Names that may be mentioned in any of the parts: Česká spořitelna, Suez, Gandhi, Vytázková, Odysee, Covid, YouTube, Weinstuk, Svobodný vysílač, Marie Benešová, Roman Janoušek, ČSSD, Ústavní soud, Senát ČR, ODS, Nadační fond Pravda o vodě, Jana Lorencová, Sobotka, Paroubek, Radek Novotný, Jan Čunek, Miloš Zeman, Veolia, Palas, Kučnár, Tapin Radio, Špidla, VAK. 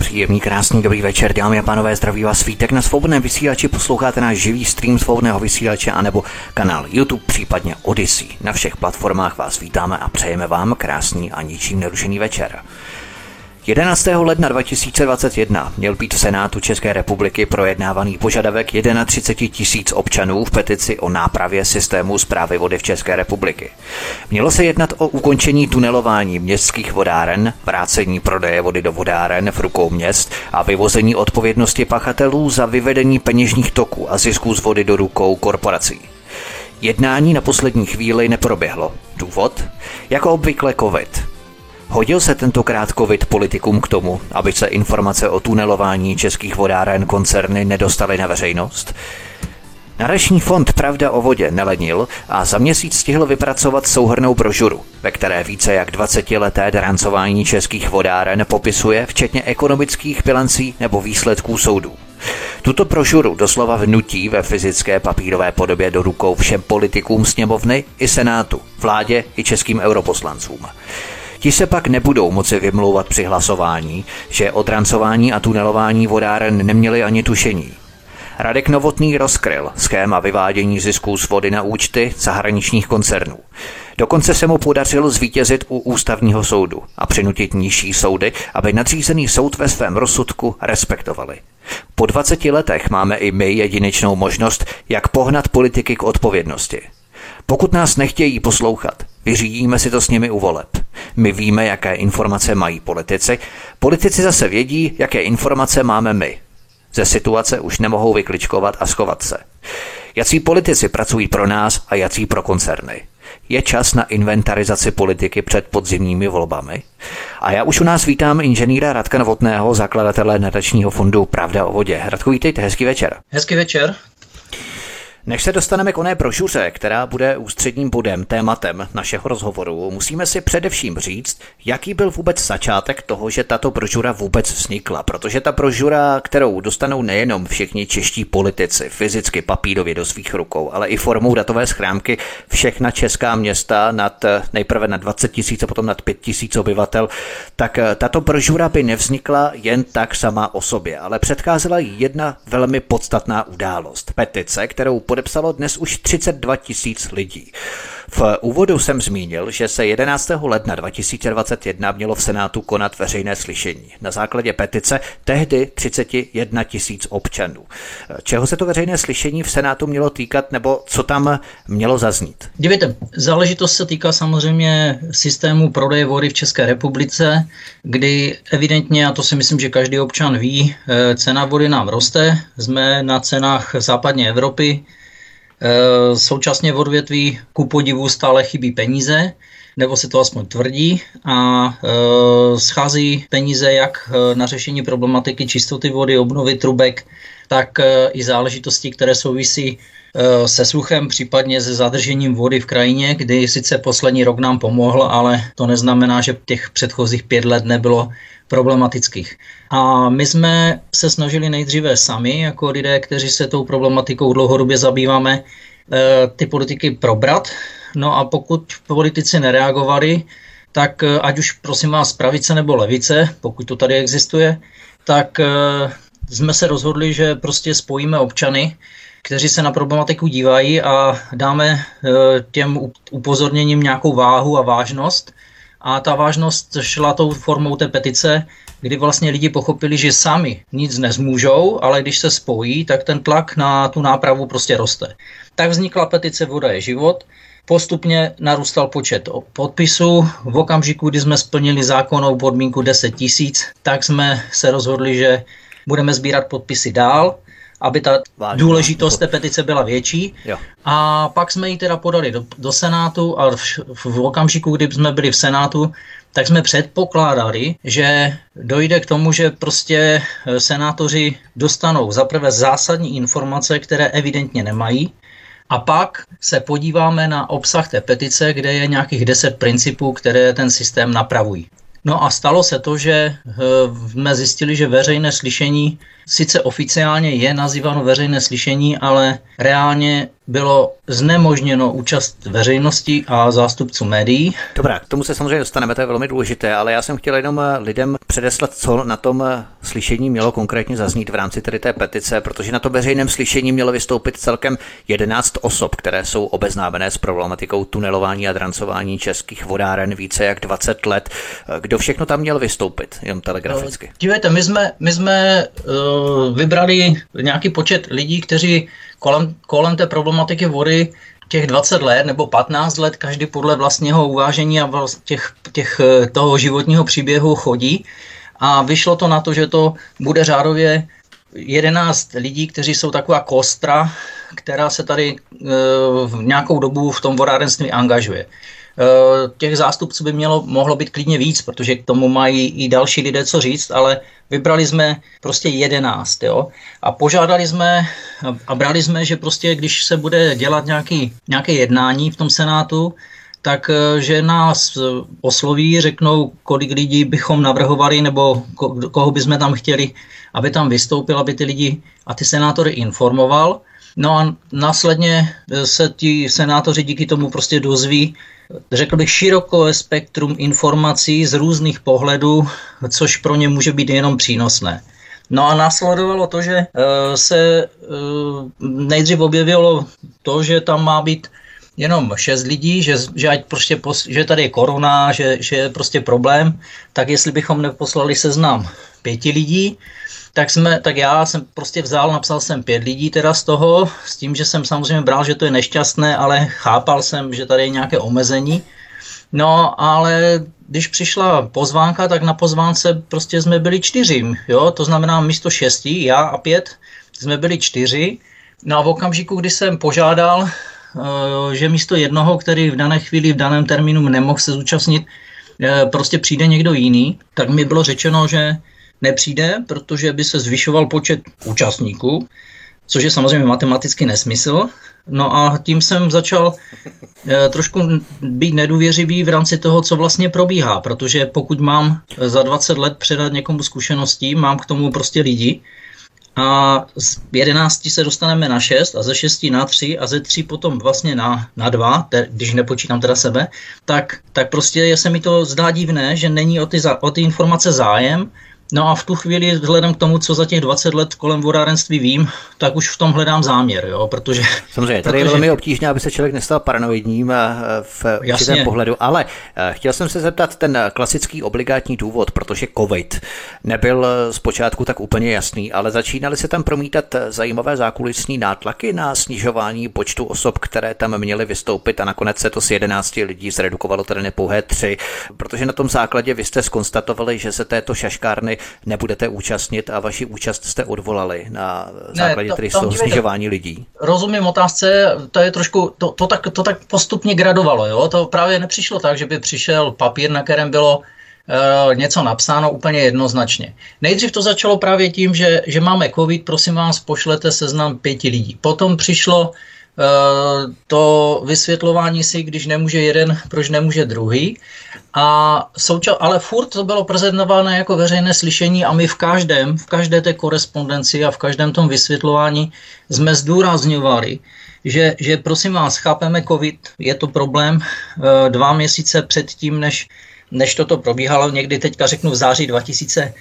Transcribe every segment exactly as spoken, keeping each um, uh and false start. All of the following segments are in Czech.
Příjemný, krásný, dobrý večer, dámy a pánové, zdraví vás Vítek na Svobodném vysílači, posloucháte náš živý stream Svobodného vysílače anebo kanál YouTube, případně Odysee. Na všech platformách vás vítáme a přejeme vám krásný a ničím nerušený večer. jedenáctého ledna dva tisíce dvacet jedna měl být v Senátu České republiky projednávaný požadavek třicet jedna tisíc občanů v petici o nápravě systému správy vody v České republiky. Mělo se jednat o ukončení tunelování městských vodáren, vrácení prodeje vody do vodáren v rukou měst a vyvození odpovědnosti pachatelů za vyvedení peněžních toků a zisků z vody do rukou korporací. Jednání na poslední chvíli neproběhlo. Důvod? Jako obvykle COVID. Hodil se tentokrát COVID politikům k tomu, aby se informace o tunelování českých vodáren koncerny nedostaly na veřejnost? Nadační fond Pravda o vodě nelenil a za měsíc stihl vypracovat souhrnnou brožuru, ve které více jak dvacetileté drancování českých vodáren popisuje, včetně ekonomických bilancí nebo výsledků soudů. Tuto brožuru doslova vnutí ve fyzické papírové podobě do rukou všem politikům sněmovny i senátu, vládě i českým europoslancům. Ti se pak nebudou moci vymlouvat při hlasování, že o drancování a tunelování vodáren neměli ani tušení. Radek Novotný rozkryl schéma vyvádění zisků z vody na účty zahraničních koncernů. Dokonce se mu podařilo zvítězit u Ústavního soudu a přinutit nižší soudy, aby nadřízený soud ve svém rozsudku respektovali. Po dvaceti letech máme i my jedinečnou možnost, jak pohnat politiky k odpovědnosti. Pokud nás nechtějí poslouchat, vyřídíme si to s nimi u voleb. My víme, jaké informace mají politici, politici zase vědí, jaké informace máme my. Ze situace už nemohou vykličkovat a schovat se. Jací politici pracují pro nás a jací pro koncerny. Je čas na inventarizaci politiky před podzimními volbami. A já už u nás vítám inženýra Radka Novotného, zakladatele nadačního fondu Pravda o vodě. Radku, vítejte, hezký večer. Hezký večer. Než se dostaneme k oné brožuře, která bude ústředním bodem, tématem našeho rozhovoru, musíme si především říct, jaký byl vůbec začátek toho, že tato brožura vůbec vznikla. Protože ta brožura, kterou dostanou nejenom všichni čeští politici, fyzicky papírově do svých rukou, ale i formou datové schránky všechna česká města nad nejprve na dvacet tisíc a potom nad pět tisíc obyvatel, tak tato brožura by nevznikla jen tak sama o sobě, ale předcházela jí jedna velmi podstatná událost. Petice, kterou podepsalo dnes už třicet dva tisíc lidí. V úvodu jsem zmínil, že se jedenáctého ledna dva tisíce dvacet jedna mělo v Senátu konat veřejné slyšení na základě petice tehdy třicet jedna tisíc občanů. Čeho se to veřejné slyšení v Senátu mělo týkat, nebo co tam mělo zaznít? Dívejte, záležitost se týká samozřejmě systému prodeje vody v České republice, kdy evidentně, a to si myslím, že každý občan ví, cena vody nám roste, jsme na cenách západní Evropy. Současně v odvětví ku podivu stále chybí peníze, nebo se to aspoň tvrdí, a schází peníze jak na řešení problematiky čistoty vody, obnovy trubek, tak i záležitosti, které souvisí se suchem, případně se zadržením vody v krajině, kdy sice poslední rok nám pomohl, ale to neznamená, že těch předchozích pět let nebylo problematických. A my jsme se snažili nejdříve sami, jako lidé, kteří se tou problematikou dlouhodobě zabýváme, ty politiky probrat. No a pokud politici nereagovali, tak ať už prosím vás pravice nebo levice, pokud to tady existuje, tak jsme se rozhodli, že prostě spojíme občany, kteří se na problematiku dívají, a dáme těm upozorněním nějakou váhu a vážnost. A ta vážnost šla tou formou té petice, kdy vlastně lidi pochopili, že sami nic nezmůžou, ale když se spojí, tak ten tlak na tu nápravu prostě roste. Tak vznikla petice Voda je život. Postupně narůstal počet podpisů. V okamžiku, kdy jsme splnili zákonnou podmínku deset tisíc, tak jsme se rozhodli, že budeme sbírat podpisy dál. aby ta Vážená. důležitost té petice byla větší. Jo. A pak jsme ji teda podali do, do Senátu a v, v okamžiku, kdy jsme byli v Senátu, tak jsme předpokládali, že dojde k tomu, že prostě senátoři dostanou zaprvé zásadní informace, které evidentně nemají, a pak se podíváme na obsah té petice, kde je nějakých deset principů, které ten systém napravují. No a stalo se to, že jsme zjistili, že veřejné slyšení, sice oficiálně je nazýváno veřejné slyšení, ale reálně bylo znemožněno účast veřejnosti a zástupců médií. Dobrá, k tomu se samozřejmě dostaneme, to je velmi důležité, ale já jsem chtěl jenom lidem předeslat, co na tom slyšení mělo konkrétně zaznít v rámci tedy té petice, protože na to veřejném slyšení mělo vystoupit celkem jedenáct osob, které jsou obeznámené s problematikou tunelování a drancování českých vodáren více jak dvacet let. Kdo všechno tam měl vystoupit, jenom telegraficky? Dívejte, my jsme, my jsme uh, vybrali nějaký počet lidí, kteří kolem, kolem té problematiky vody těch dvacet let nebo patnáct let, každý podle vlastního uvážení a vlast, těch, těch, toho životního příběhu chodí. A vyšlo to na to, že to bude řádově jedenáct lidí, kteří jsou taková kostra, která se tady uh, v nějakou dobu v tom vodárenství angažuje. Těch zástupců by mělo, mohlo být klidně víc, protože k tomu mají i další lidé co říct, ale vybrali jsme prostě jedenáct, jo? A požádali jsme a brali jsme, že prostě když se bude dělat nějaký, nějaké jednání v tom Senátu, tak že nás osloví, řeknou, kolik lidí bychom navrhovali nebo ko, koho bychom tam chtěli, aby tam vystoupil, aby ty lidi a ty senátory informoval. No a následně se ti senátoři díky tomu prostě dozví, řekl bych, široké spektrum informací z různých pohledů, což pro ně může být jenom přínosné. No a následovalo to, že se nejdřív objevilo to, že tam má být jenom šest lidí, že, že, ať prostě, že tady je korona, že, že je prostě problém, tak jestli bychom neposlali seznam pěti lidí, tak, jsme, tak já jsem prostě vzal, napsal jsem pět lidí teda z toho, s tím, že jsem samozřejmě bral, že to je nešťastné, ale chápal jsem, že tady je nějaké omezení. No, ale když přišla pozvánka, tak na pozvánce prostě jsme byli čtyři, jo, to znamená místo šesti, já a pět, jsme byli čtyři. No a v okamžiku, kdy jsem požádal, že místo jednoho, který v dané chvíli, v daném termínu nemohl se zúčastnit, prostě přijde někdo jiný, tak mi bylo řečeno, že nepřijde, protože by se zvyšoval počet účastníků, což je samozřejmě matematicky nesmysl. No a tím jsem začal e, trošku být nedůvěřivý v rámci toho, co vlastně probíhá, protože pokud mám za dvacet let předat někomu zkušeností, mám k tomu prostě lidi a z jedenácti se dostaneme na šest a ze šesti na tři a ze tří potom vlastně na, na dva, te, když nepočítám teda sebe, tak, tak prostě se mi to zdá divné, že není o ty, o ty informace zájem. No a v tu chvíli, vzhledem k tomu, co za těch dvacet let kolem vodárenství vím, tak už v tom hledám záměr, jo, protože... Samozřejmě, tady protože... je velmi obtížné, aby se člověk nestal paranoidním v určitém pohledu, ale chtěl jsem se zeptat ten klasický obligátní důvod, protože COVID nebyl zpočátku tak úplně jasný, ale začínaly se tam promítat zajímavé zákulisní nátlaky na snižování počtu osob, které tam měly vystoupit a nakonec se to z jedenácti lidí zredukovalo tedy nepouhé tři, protože na tom základě vy jste zkonstatovali, že se této šaškárny nebudete účastnit a vaši účast jste odvolali na základě ne, to, toho snižování lidí. Rozumím otázce, to je trošku, to, to, tak, to tak postupně gradovalo, jo? To právě nepřišlo tak, že by přišel papír, na kterém bylo e, něco napsáno úplně jednoznačně. Nejdřív to začalo právě tím, že, že máme COVID, prosím vás, pošlete seznam pěti lidí. Potom přišlo e, to vysvětlování si, když nemůže jeden, proč nemůže druhý. A souča- ale furt to bylo prezentováno jako veřejné slyšení a my v každém, v každé té korespondenci a v každém tom vysvětlování jsme zdůrazňovali, že, že prosím vás, chápeme COVID, je to problém dva měsíce předtím, než, než toto probíhalo, někdy teďka řeknu v září dva tisíce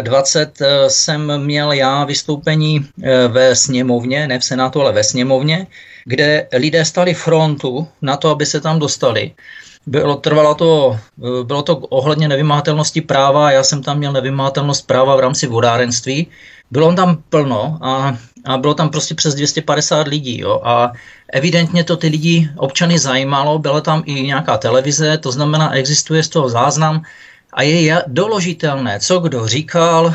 dvacet jsem měl já vystoupení ve sněmovně, ne v Senátu, ale ve sněmovně, kde lidé stali frontu na to, aby se tam dostali. Bylo, trvalo to, bylo to ohledně nevymahatelnosti práva, já jsem tam měl nevymahatelnost práva v rámci vodárenství. Bylo tam plno a, a bylo tam prostě přes dvě stě padesát lidí. Jo? A evidentně to ty lidi, občany zajímalo, byla tam i nějaká televize, to znamená, existuje z toho záznam a je doložitelné, co kdo říkal,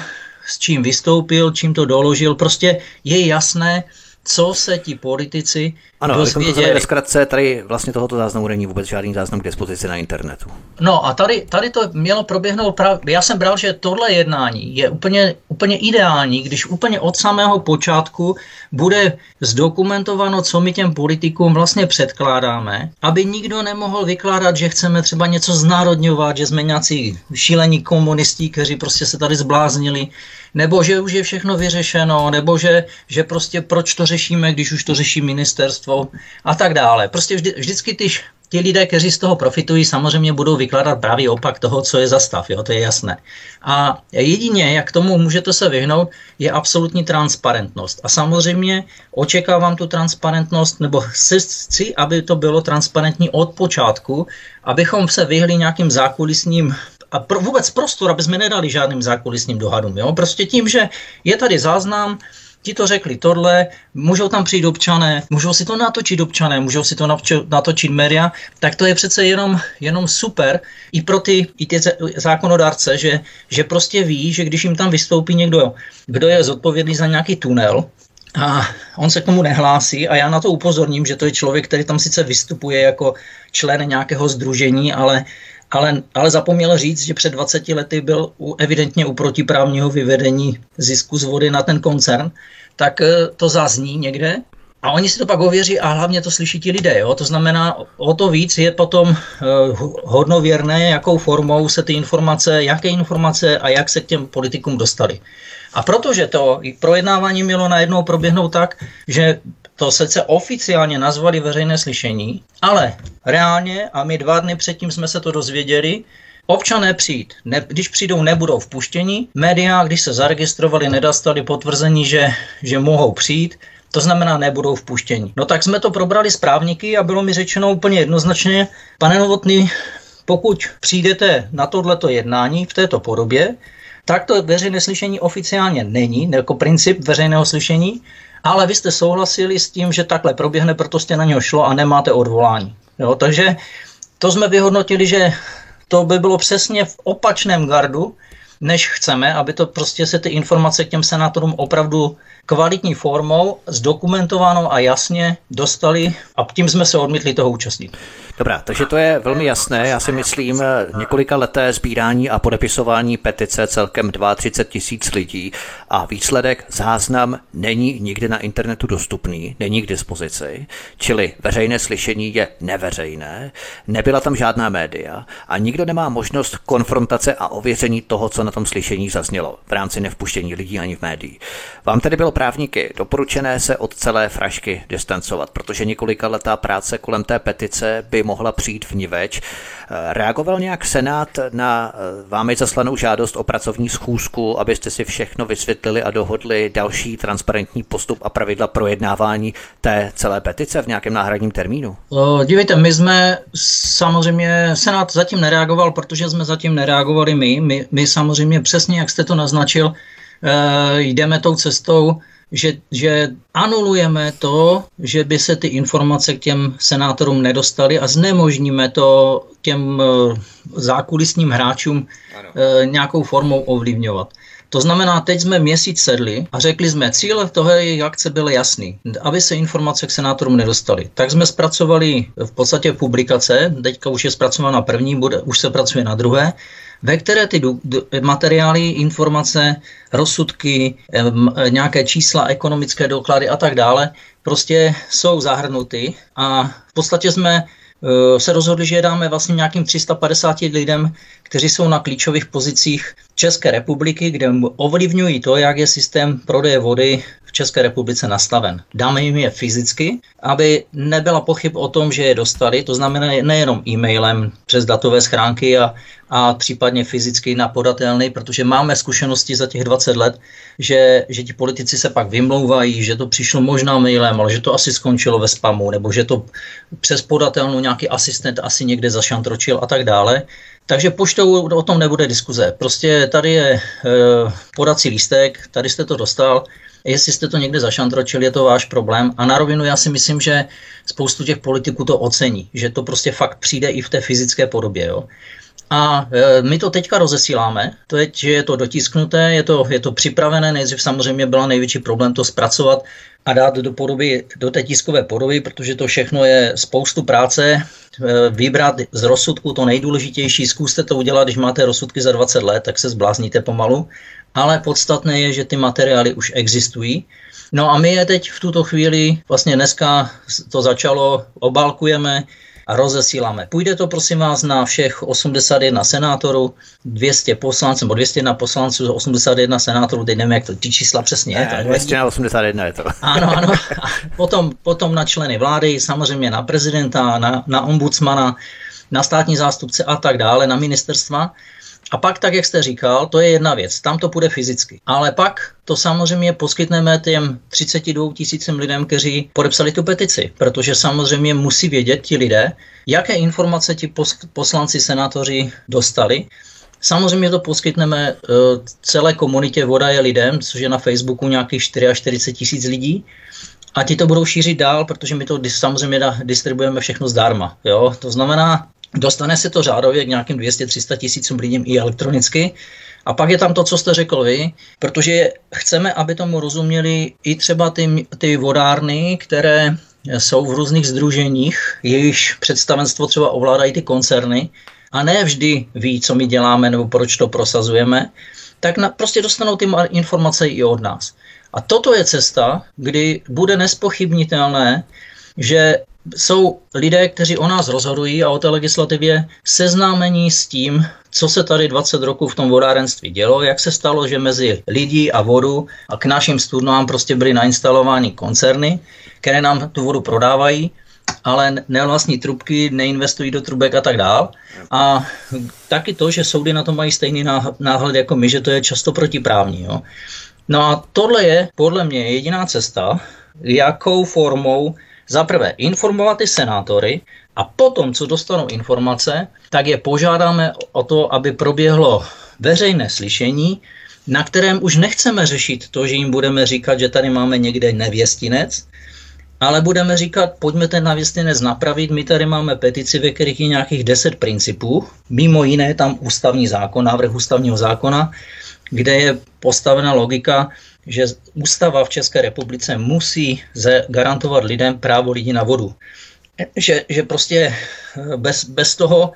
s čím vystoupil, čím to doložil. Prostě je jasné, co se ti politici ano, dozvěděli. Ano, ale ve zkratce, tady vlastně tohoto záznamu není vůbec žádný záznam k dispozici na internetu. No a tady, tady to mělo proběhnout právě, já jsem bral, že tohle jednání je úplně, úplně ideální, když úplně od samého počátku bude zdokumentováno, co my těm politikům vlastně předkládáme, aby nikdo nemohl vykládat, že chceme třeba něco znárodňovat, že jsme nějací šílení komunisti, kteří prostě se tady zbláznili, nebo že už je všechno vyřešeno, nebo že, že prostě proč to řešíme, když už to řeší ministerstvo a tak dále. Prostě vždy, vždycky ty, ty lidé, kteří z toho profitují, samozřejmě budou vykládat právě opak toho, co je za stav, jo, to je jasné. A jedině, jak tomu můžete se vyhnout, je absolutní transparentnost. A samozřejmě očekávám tu transparentnost, nebo chci, aby to bylo transparentní od počátku, abychom se vyhli nějakým zákulisním a pro, vůbec prostor, aby jsme nedali žádným zákulisním dohadům. Jo? Prostě tím, že je tady záznam, ti to řekli tohle, můžou tam přijít občané, můžou si to natočit občané, můžou si to natočit média, tak to je přece jenom, jenom super i pro ty, i ty zákonodárce, že, že prostě ví, že když jim tam vystoupí někdo, kdo je zodpovědný za nějaký tunel, a on se k tomu nehlásí a já na to upozorním, že to je člověk, který tam sice vystupuje jako člen nějakého sdružení, ale Ale, ale zapomněl říct, že před dvaceti lety byl u, evidentně u protiprávního vyvedení zisku z vody na ten koncern, tak to zazní někde a oni si to pak ověří a hlavně to slyší ti lidé. Jo? To znamená, o to víc je potom uh, hodnověrné, jakou formou se ty informace, jaké informace a jak se k těm politikům dostaly. A protože to projednávání mělo najednou proběhnout tak, že to sice oficiálně nazvali veřejné slyšení, ale reálně, a my dva dny předtím jsme se to dozvěděli, občané přijít, ne, když přijdou, nebudou vpuštěni, média, když se zaregistrovali, nedostali potvrzení, že, že mohou přijít, to znamená, nebudou vpuštěni. No tak jsme to probrali s právníky a bylo mi řečeno úplně jednoznačně, pane Novotný, pokud přijdete na tohleto jednání v této podobě, tak to veřejné slyšení oficiálně není, jako princip veřejného slyšení, ale vy jste souhlasili s tím, že takhle proběhne, proto jste na něho šlo a nemáte odvolání. Jo, takže to jsme vyhodnotili, že to by bylo přesně v opačném gardu, než chceme, aby to prostě se ty informace k těm senátorům opravdu kvalitní formou, zdokumentovanou a jasně dostali a tím jsme se odmítli toho účastnit. Dobrá, takže to je velmi jasné. Já si myslím, několika leté sbírání a podepisování petice celkem třicet dva tisíc lidí a výsledek záznam není nikde na internetu dostupný, není k dispozici, čili veřejné slyšení je neveřejné, nebyla tam žádná média a nikdo nemá možnost konfrontace a ověření toho, co na tom slyšení zaznělo v rámci nevpuštění lidí ani v médií. Vám tedy bylo právníky doporučené se od celé frašky distancovat, protože několika letá práce kolem té petice by mohla přijít vniveč. Reagoval nějak Senát na vámi zaslanou žádost o pracovní schůzku, abyste si všechno vysvětlili a dohodli další transparentní postup a pravidla projednávání té celé petice v nějakém náhradním termínu? O, dívejte, my jsme samozřejmě, Senát zatím nereagoval, protože jsme zatím nereagovali my. My, my samozřejmě přesně, jak jste to naznačil, Uh, jdeme tou cestou, že, že anulujeme to, že by se ty informace k těm senátorům nedostaly a znemožníme to těm uh, zákulisním hráčům uh, nějakou formou ovlivňovat. To znamená, teď jsme měsíc sedli a řekli jsme, cíle toho akce byl jasný, aby se informace k senátorům nedostaly. Tak jsme zpracovali v podstatě publikace, teďka už je zpracována první, bude, už se pracuje na druhé, ve které ty du- d- materiály, informace, rozsudky, m- nějaké čísla, ekonomické doklady a tak dále, prostě jsou zahrnuty a v podstatě jsme se rozhodli, že je dáme vlastně nějakým tři sta padesáti lidem, kteří jsou na klíčových pozicích České republiky, kde ovlivňují to, jak je systém prodeje vody v České republice nastaven. Dáme jim je fyzicky, aby nebyla pochyb o tom, že je dostali, to znamená nejenom e-mailem přes datové schránky a, a případně fyzicky na podatelny, protože máme zkušenosti za těch dvacet let, že, že ti politici se pak vymlouvají, že to přišlo možná mailem, ale že to asi skončilo ve spamu, nebo že to přes podatelnu nějaký asistent asi někde zašantročil a tak dále. Takže poštou o tom nebude diskuze. Prostě tady je e, podací lístek, tady jste to dostal, jestli jste to někde zašantročil, je to váš problém. A na rovinu já si myslím, že spoustu těch politiků to ocení, že to prostě fakt přijde i v té fyzické podobě. Jo. A my to teďka rozesíláme, teď je to dotisknuté, je to, je to připravené, nejdřív samozřejmě byl největší problém to zpracovat a dát do podoby, do té tiskové podoby, protože to všechno je spoustu práce, vybrat z rozsudku to nejdůležitější, zkuste to udělat, když máte rozsudky za dvacet let, tak se zblázníte pomalu, ale podstatné je, že ty materiály už existují. No a my je teď v tuto chvíli, vlastně dneska to začalo, obálkujeme a rozesíláme. Půjde to, prosím vás, na všech osmdesát jedna senátorů, dvě stě poslanců, nebo dvě stě jedna poslanců, osmdesát jedna senátorů, teď nevím, jak to, ty čísla přesně je. Ne, dvě stě osmdesát jedna je to. Ano, ano. A potom, potom na členy vlády, samozřejmě na prezidenta, na, na ombudsmana, na státní zástupce a tak dále, na ministerstva. A pak, tak jak jste říkal, to je jedna věc, tam to půjde fyzicky. Ale pak to samozřejmě poskytneme těm třicet dva tisícům lidem, kteří podepsali tu petici, protože samozřejmě musí vědět ti lidé, jaké informace ti poslanci, senátoři dostali. Samozřejmě to poskytneme celé komunitě Voda je lidem, což je na Facebooku nějakých čtyřicet čtyři tisíc lidí. A ti to budou šířit dál, protože my to samozřejmě distribuujeme všechno zdarma. Jo? To znamená, dostane se to řádově k nějakým dvě stě až tři sta tisícům lidem i elektronicky. A pak je tam to, co jste řekl vy, protože chceme, aby tomu rozuměli i třeba ty, ty vodárny, které jsou v různých sdruženích, jejichž představenstvo třeba ovládají ty koncerny a ne vždy ví, co my děláme nebo proč to prosazujeme, tak na, prostě dostanou ty informace i od nás. A toto je cesta, kdy bude nespochybnitelné, že jsou lidé, kteří o nás rozhodují a o té legislativě seznámení s tím, co se tady dvacet roků v tom vodárenství dělo, jak se stalo, že mezi lidi a vodu a k našim studnám prostě byly nainstalovány koncerny, které nám tu vodu prodávají, ale nevlastní trubky, neinvestují do trubek a tak dál. A taky to, že soudy na to mají stejný náhled jako my, že to je často protiprávní. Jo? No a tohle je podle mě jediná cesta, jakou formou za prvé informovat ty senátory a potom, co dostanou informace, tak je požádáme o to, aby proběhlo veřejné slyšení, na kterém už nechceme řešit to, že jim budeme říkat, že tady máme někde nevěstinec, ale budeme říkat, pojďme ten nevěstinec napravit, my tady máme petici, ve kterých je nějakých deset principů, mimo jiné tam ústavní zákon, návrh ústavního zákona, kde je postavena logika, že ústava v České republice musí garantovat lidem právo lidí na vodu. Že, že prostě bez, bez toho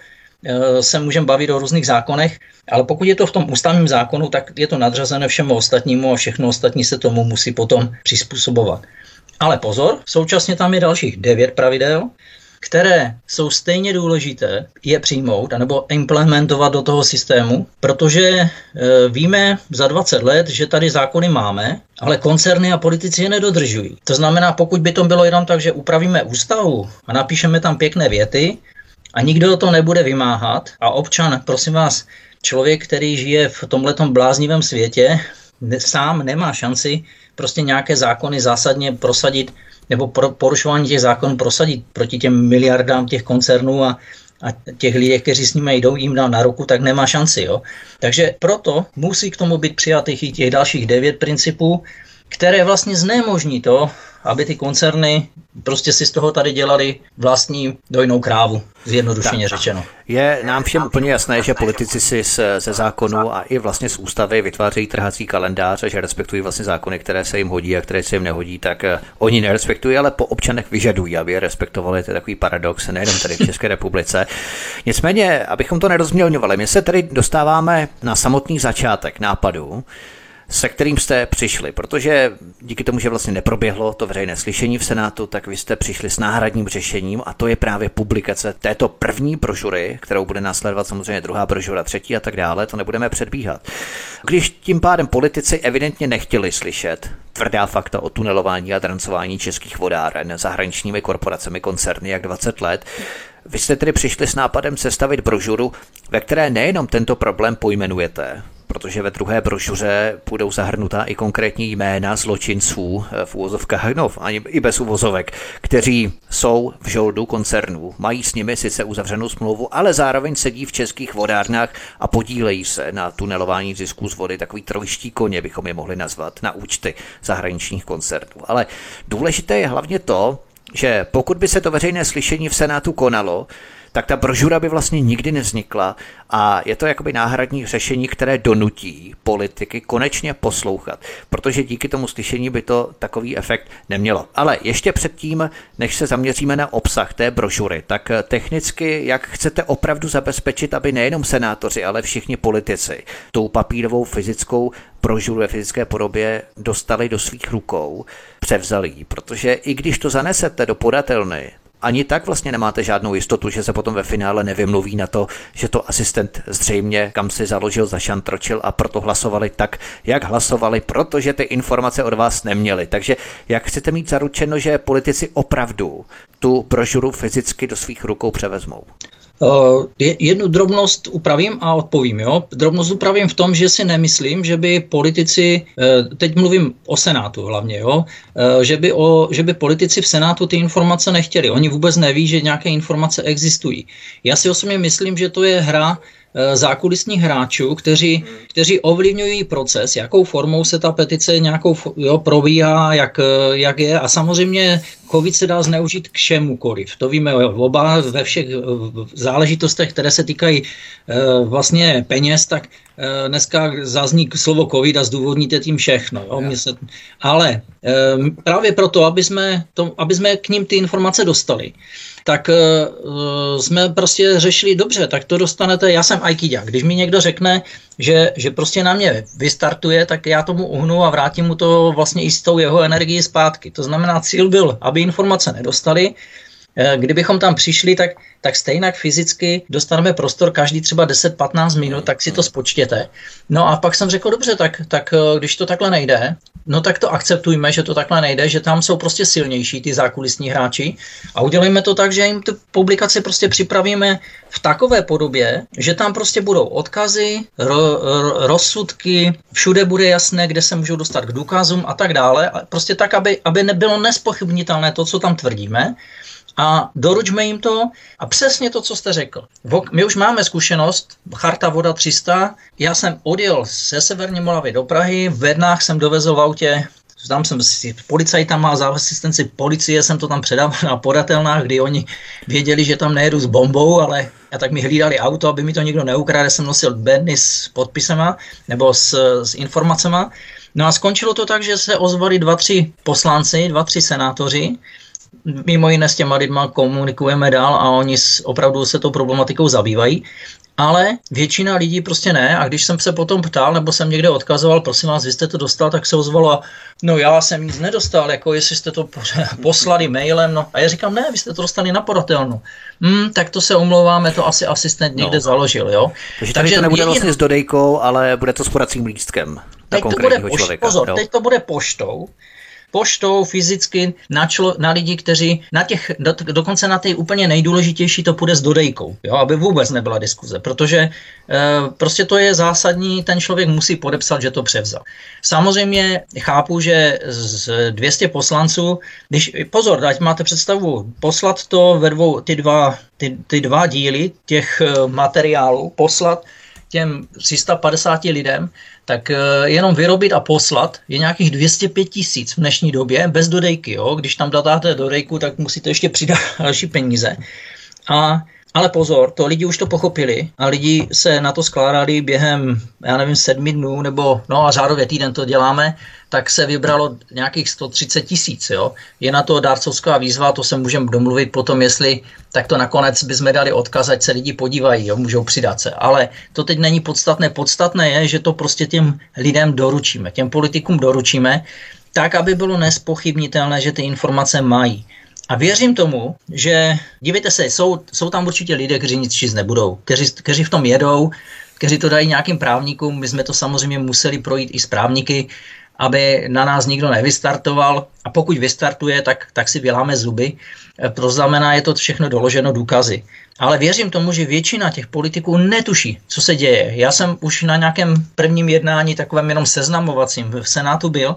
se můžeme bavit o různých zákonech, ale pokud je to v tom ústavním zákonu, tak je to nadřazené všemu ostatnímu a všechno ostatní se tomu musí potom přizpůsobovat. Ale pozor, současně tam je dalších devět pravidel, které jsou stejně důležité je přijmout anebo implementovat do toho systému, protože e, víme za dvacet let, že tady zákony máme, ale koncerny a politici je nedodržují. To znamená, pokud by to bylo jenom tak, že upravíme ústavu a napíšeme tam pěkné věty a nikdo to nebude vymáhat a občan, prosím vás, člověk, který žije v tomhletom bláznivém světě, ne, sám nemá šanci prostě nějaké zákony zásadně prosadit nebo pro porušování těch zákonů prosadit proti těm miliardám těch koncernů a, a těch lidí, kteří s nimi jdou jim dál na ruku, tak nemá šanci. Jo? Takže proto musí k tomu být přijatých i těch dalších devět principů, které vlastně znemožní to, aby ty koncerny prostě si z toho tady dělali vlastní dojnou krávu, zjednodušeně řečeno. Je nám všem úplně jasné, že politici si ze zákonu a i vlastně z ústavy vytvářejí trhací kalendář a že respektují vlastně zákony, které se jim hodí a které se jim nehodí, tak oni nerespektují, ale po občanech vyžadují, aby je respektovali. To je takový paradox, nejenom tady v České republice. Nicméně, abychom to nerozmělňovali, my se tady dostáváme na samotný začátek nápadu, se kterým jste přišli, protože díky tomu, že vlastně neproběhlo to veřejné slyšení v Senátu, tak vy jste přišli s náhradním řešením a to je právě publikace této první brožury, kterou bude následovat samozřejmě druhá brožura, třetí a tak dále, to nebudeme předbíhat. Když tím pádem politici evidentně nechtěli slyšet tvrdá fakta o tunelování a drancování českých vodáren zahraničními korporacemi, koncerny jak dvacet let, vy jste tedy přišli s nápadem sestavit brožuru, ve které nejenom tento problém pojmenujete, protože ve druhé brožuře budou zahrnutá i konkrétní jména zločinců v uvozovkách, no, ani i bez uvozovek, kteří jsou v žoldu koncernů, mají s nimi sice uzavřenou smlouvu, ale zároveň sedí v českých vodárnách a podílejí se na tunelování zisků z vody, takový trojští koně bychom je mohli nazvat, na účty zahraničních koncernů. Ale důležité je hlavně to, že pokud by se to veřejné slyšení v Senátu konalo, tak ta brožura by vlastně nikdy nevznikla a je to jakoby náhradní řešení, které donutí politiky konečně poslouchat, protože díky tomu slyšení by to takový efekt nemělo. Ale ještě předtím, než se zaměříme na obsah té brožury, tak technicky, jak chcete opravdu zabezpečit, aby nejenom senátoři, ale všichni politici tou papírovou fyzickou brožuru ve fyzické podobě dostali do svých rukou, převzali ji, protože i když to zanesete do podatelny, ani tak vlastně nemáte žádnou jistotu, že se potom ve finále nevymluví na to, že to asistent zřejmě kam si založil, zašantročil a proto hlasovali tak, jak hlasovali, protože ty informace od vás neměli. Takže jak chcete mít zaručeno, že politici opravdu tu brožuru fyzicky do svých rukou převezmou? Jednu drobnost upravím a odpovím. Jo? Drobnost upravím v tom, že si nemyslím, že by politici, teď mluvím o Senátu hlavně, jo? Že, by o, že by politici v Senátu ty informace nechtěli. Oni vůbec neví, že nějaké informace existují. Já si osobně myslím, že to je hra zákulisních hráčů, kteří, kteří ovlivňují proces, jakou formou se ta petice nějakou jo, probíhá, jak, jak je. A samozřejmě COVID se dá zneužít k čemukoliv. To víme oba ve všech záležitostech, které se týkají vlastně peněz, tak dneska zazní slovo COVID a zdůvodníte tím všechno. Jo. Mě se, ale právě proto, aby jsme, to, aby jsme k ním ty informace dostali, tak uh, jsme prostě řešili dobře, tak to dostanete, já jsem ajkiďák, když mi někdo řekne, že, že prostě na mě vystartuje, tak já tomu uhnu a vrátím mu to vlastně i s tou jeho energií zpátky. To znamená, cíl byl, aby informace nedostali. Kdybychom tam přišli, tak, tak stejně fyzicky dostaneme prostor každý třeba deset až patnáct minut, tak si to spočtěte. No a pak jsem řekl, dobře, tak, tak když to takhle nejde, no tak to akceptujme, že to takhle nejde, že tam jsou prostě silnější ty zákulisní hráči a udělejme to tak, že jim tu publikaci prostě připravíme v takové podobě, že tam prostě budou odkazy, ro, ro, rozsudky, všude bude jasné, kde se můžou dostat k důkazům a tak dále. Prostě tak, aby, aby nebylo nespochybnitelné to, co tam tvrdíme. A doručme jim to a přesně to, co jste řekl. My už máme zkušenost, Charta Voda tři sta, já jsem odjel ze Severní Moravy do Prahy, v Bednách jsem dovezl v autě, tam jsem si policajtama, za asistenci policie jsem to tam předával na podatelnách, kdy oni věděli, že tam nejedu s bombou, ale a tak mi hlídali auto, aby mi to nikdo neukradl, jsem nosil bedny s podpisama nebo s, s informacema. No a skončilo to tak, že se ozvali dva, tři poslanci, dva, tři senátoři, mimo jiné s těma lidma komunikujeme dál a oni opravdu se tou problematikou zabývají, ale většina lidí prostě ne a když jsem se potom ptal, nebo jsem někde odkazoval, prosím vás, vy jste to dostal, tak se ozvalo, no já jsem nic nedostal, jako jestli jste to poslali mailem, no a já říkám, ne, vy jste to dostali na podatelnu. Hmm, tak to se omlouváme, to asi asistent někde no. založil, jo. Takže, Takže to nebude jediná... vlastně s dodejkou, ale bude to s podacím lístkem na konkrétního člověka. Pozor, no. Teď to bude poštou. poštou, fyzicky, na, člo, na lidi, kteří, na těch, do, dokonce na té úplně nejdůležitější to půjde s dodejkou, jo, aby vůbec nebyla diskuze, protože e, prostě to je zásadní, ten člověk musí podepsat, že to převzal. Samozřejmě chápu, že z dvou set poslanců, když, pozor, ať máte představu, poslat to ve dvou, ty dva, ty, ty dva díly těch materiálů, poslat těm tři sta padesáti lidem, tak jenom vyrobit a poslat je nějakých dvě stě pět tisíc v dnešní době bez dodejky. Jo? Když tam dáte dodejku, tak musíte ještě přidat další peníze. A, ale pozor, to lidi už to pochopili a lidi se na to skládali během, já nevím, sedmi dnů nebo, no a řádově týden to děláme, tak se vybralo nějakých sto třicet tisíc. Je na to dárcovská výzva, to se můžeme domluvit potom, jestli tak to nakonec bychom dali odkaz, ať se lidi podívají, jo, můžou přidat se. Ale to teď není podstatné. Podstatné je, že to prostě těm lidem doručíme, těm politikům doručíme, tak, aby bylo nespochybnitelné, že ty informace mají. A věřím tomu, že, dívejte se, jsou, jsou tam určitě lidé, kteří nic číst nebudou, kteří, kteří v tom jedou, kteří to dají nějakým právníkům, my jsme to samozřejmě museli projít i s právníky, aby na nás nikdo nevystartoval a pokud vystartuje, tak, tak si vyláme zuby. To znamená, je to všechno doloženo důkazy. Ale věřím tomu, že většina těch politiků netuší, co se děje. Já jsem už na nějakém prvním jednání, takovém jenom seznamovacím, v Senátu byl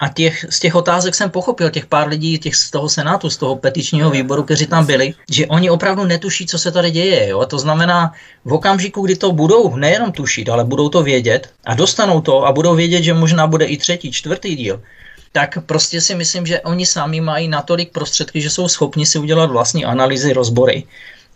a těch, z těch otázek jsem pochopil, těch pár lidí těch z toho Senátu, z toho petičního výboru, kteří tam byli, že oni opravdu netuší, co se tady děje. Jo? A to znamená, v okamžiku, kdy to budou nejenom tušit, ale budou to vědět a dostanou to a budou vědět, že možná bude i třetí, čtvrtý díl, tak prostě si myslím, že oni sami mají natolik prostředky, že jsou schopni si udělat vlastní analýzy, rozbory.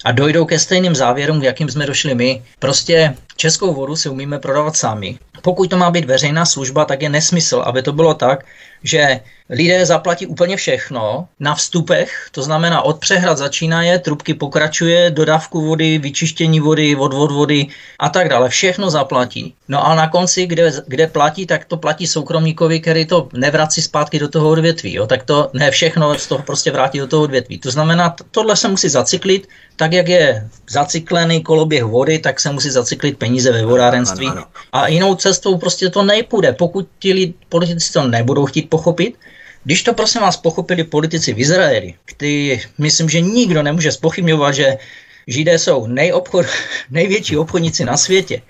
a dojdou ke stejným závěrům, k jakým jsme došli my. Prostě českou vodu si umíme prodávat sami. Pokud to má být veřejná služba, tak je nesmysl, aby to bylo tak, že lidé zaplatí úplně všechno na vstupech, to znamená od přehrad začínaje, trubky pokračuje, dodávku vody, vyčištění vody, odvod vody a tak dále. Všechno zaplatí. No a na konci, kde, kde platí, tak to platí soukromníkovi, který to nevrací zpátky do toho odvětví. Jo? Tak to ne všechno z toho prostě vrátí do toho odvětví. To znamená, tohle se musí zacyklit, tak jak je zacyklený koloběh vody, tak se musí zacyklit peníze ve vodárenství. Ano, ano, ano. A jinou cestou prostě to nepůjde, pokud ti politici to nebudou chtít pochopit. Když to prosím vás pochopili politici v Izraeli, kteří, myslím, že nikdo nemůže zpochybňovat, že Židé jsou nejobchod, největší obchodníci na světě,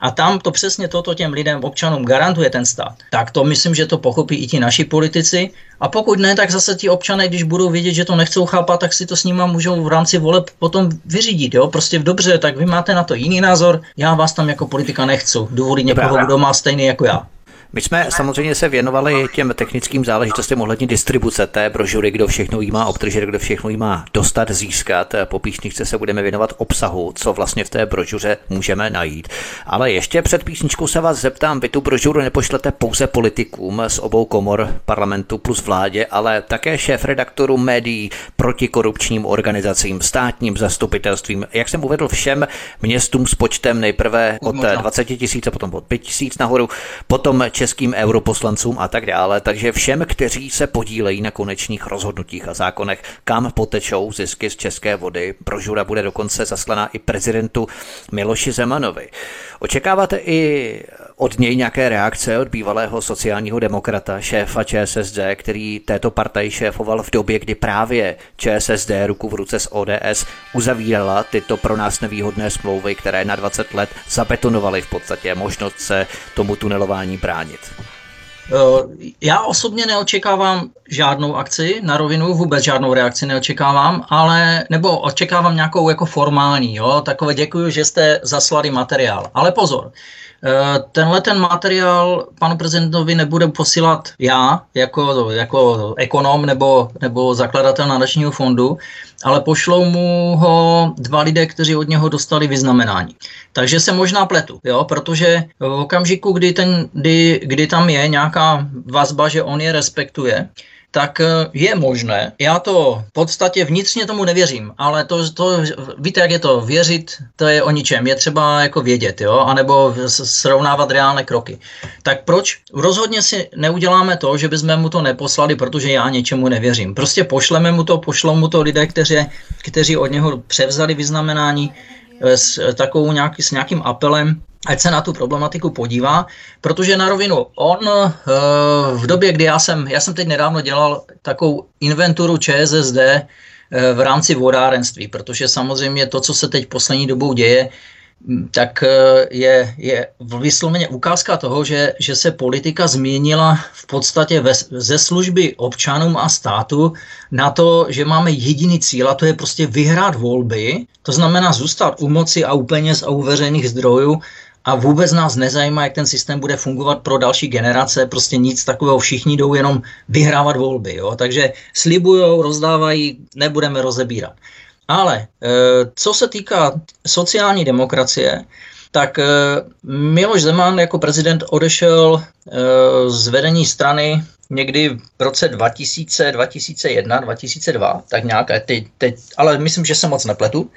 a tam to přesně toto těm lidem, občanům garantuje ten stát, tak to myslím, že to pochopí i ti naši politici. A pokud ne, tak zase ti občané, když budou vědět, že to nechcou chápat, tak si to s nima můžou v rámci voleb potom vyřídit. Jo? Prostě dobře, tak vy máte na to jiný názor, já vás tam jako politika nechci. Dovolit někoho, kdo má stejný jako já. My jsme samozřejmě se věnovali těm technickým záležitostem ohledně distribuce té brožury, kdo všechno jí má obdržet, kdo všechno jí má dostat, získat. Po písničce se budeme věnovat obsahu, co vlastně v té brožuře můžeme najít. Ale ještě před písničkou se vás zeptám, vy tu brožuru nepošlete pouze politikům z obou komor parlamentu plus vládě, ale také šéfredaktorům médií, protikorupčním organizacím, státním zastupitelstvím. Jak jsem uvedl, všem městům s počtem nejprve od dvacet tisíc a potom od pět tisíc nahoru, potom českým europoslancům a tak dále, takže všem, kteří se podílejí na konečných rozhodnutích a zákonech, kam potečou zisky z české vody. Brožura bude dokonce zaslaná i prezidentu Miloši Zemanovi. Očekáváte i od něj nějaké reakce od bývalého sociálního demokrata, šéfa ČSSD, který této partaji šéfoval v době, kdy právě ČSSD ruku v ruce s O D S uzavírala tyto pro nás nevýhodné smlouvy, které na dvacet let zabetonovaly v podstatě možnost se tomu tunelování bránit? Já osobně neočekávám žádnou akci, na rovinu vůbec žádnou reakci neočekávám, ale nebo očekávám nějakou jako formální, jo, takové děkuji, že jste zaslali materiál. Ale pozor, tenhle ten materiál panu prezidentovi nebudu posílat já jako, jako ekonom nebo, nebo zakladatel nadačního fondu, ale pošlou mu ho dva lidé, kteří od něho dostali vyznamenání. Takže se možná pletu, jo, protože v okamžiku, kdy, ten, kdy, kdy tam je nějaká vazba, že on je respektuje, tak je možné. Já to v podstatě vnitřně tomu nevěřím, ale to, to víte, jak je to věřit, to je o ničem. Je třeba jako vědět, jo, anebo srovnávat reálné kroky. Tak proč? Rozhodně si neuděláme to, že bychom mu to neposlali, protože já něčemu nevěřím. Prostě pošleme mu to, pošlou mu to lidé, kteři, kteří od něho převzali vyznamenání s, takovou nějaký, s nějakým apelem, ať se na tu problematiku podívá, protože na rovinu on e, v době, kdy já jsem, já jsem teď nedávno dělal takovou inventuru ČSSD e, v rámci vodárenství, protože samozřejmě to, co se teď poslední dobou děje, tak je, je vysloveně ukázka toho, že, že se politika změnila v podstatě ve, ze služby občanům a státu na to, že máme jediný cíl, a to je prostě vyhrát volby, to znamená zůstat u moci a u peněz a u veřejných zdrojů, a vůbec nás nezajímá, jak ten systém bude fungovat pro další generace, prostě nic takového, všichni jdou jenom vyhrávat volby, jo? Takže slibujou, rozdávají, nebudeme rozebírat. Ale co se týká sociální demokracie, tak Miloš Zeman jako prezident odešel z vedení strany někdy v roce dva tisíce, dva tisíce jedna, dva tisíce dva, tak nějak, teď, teď, ale myslím, že se moc nepletu.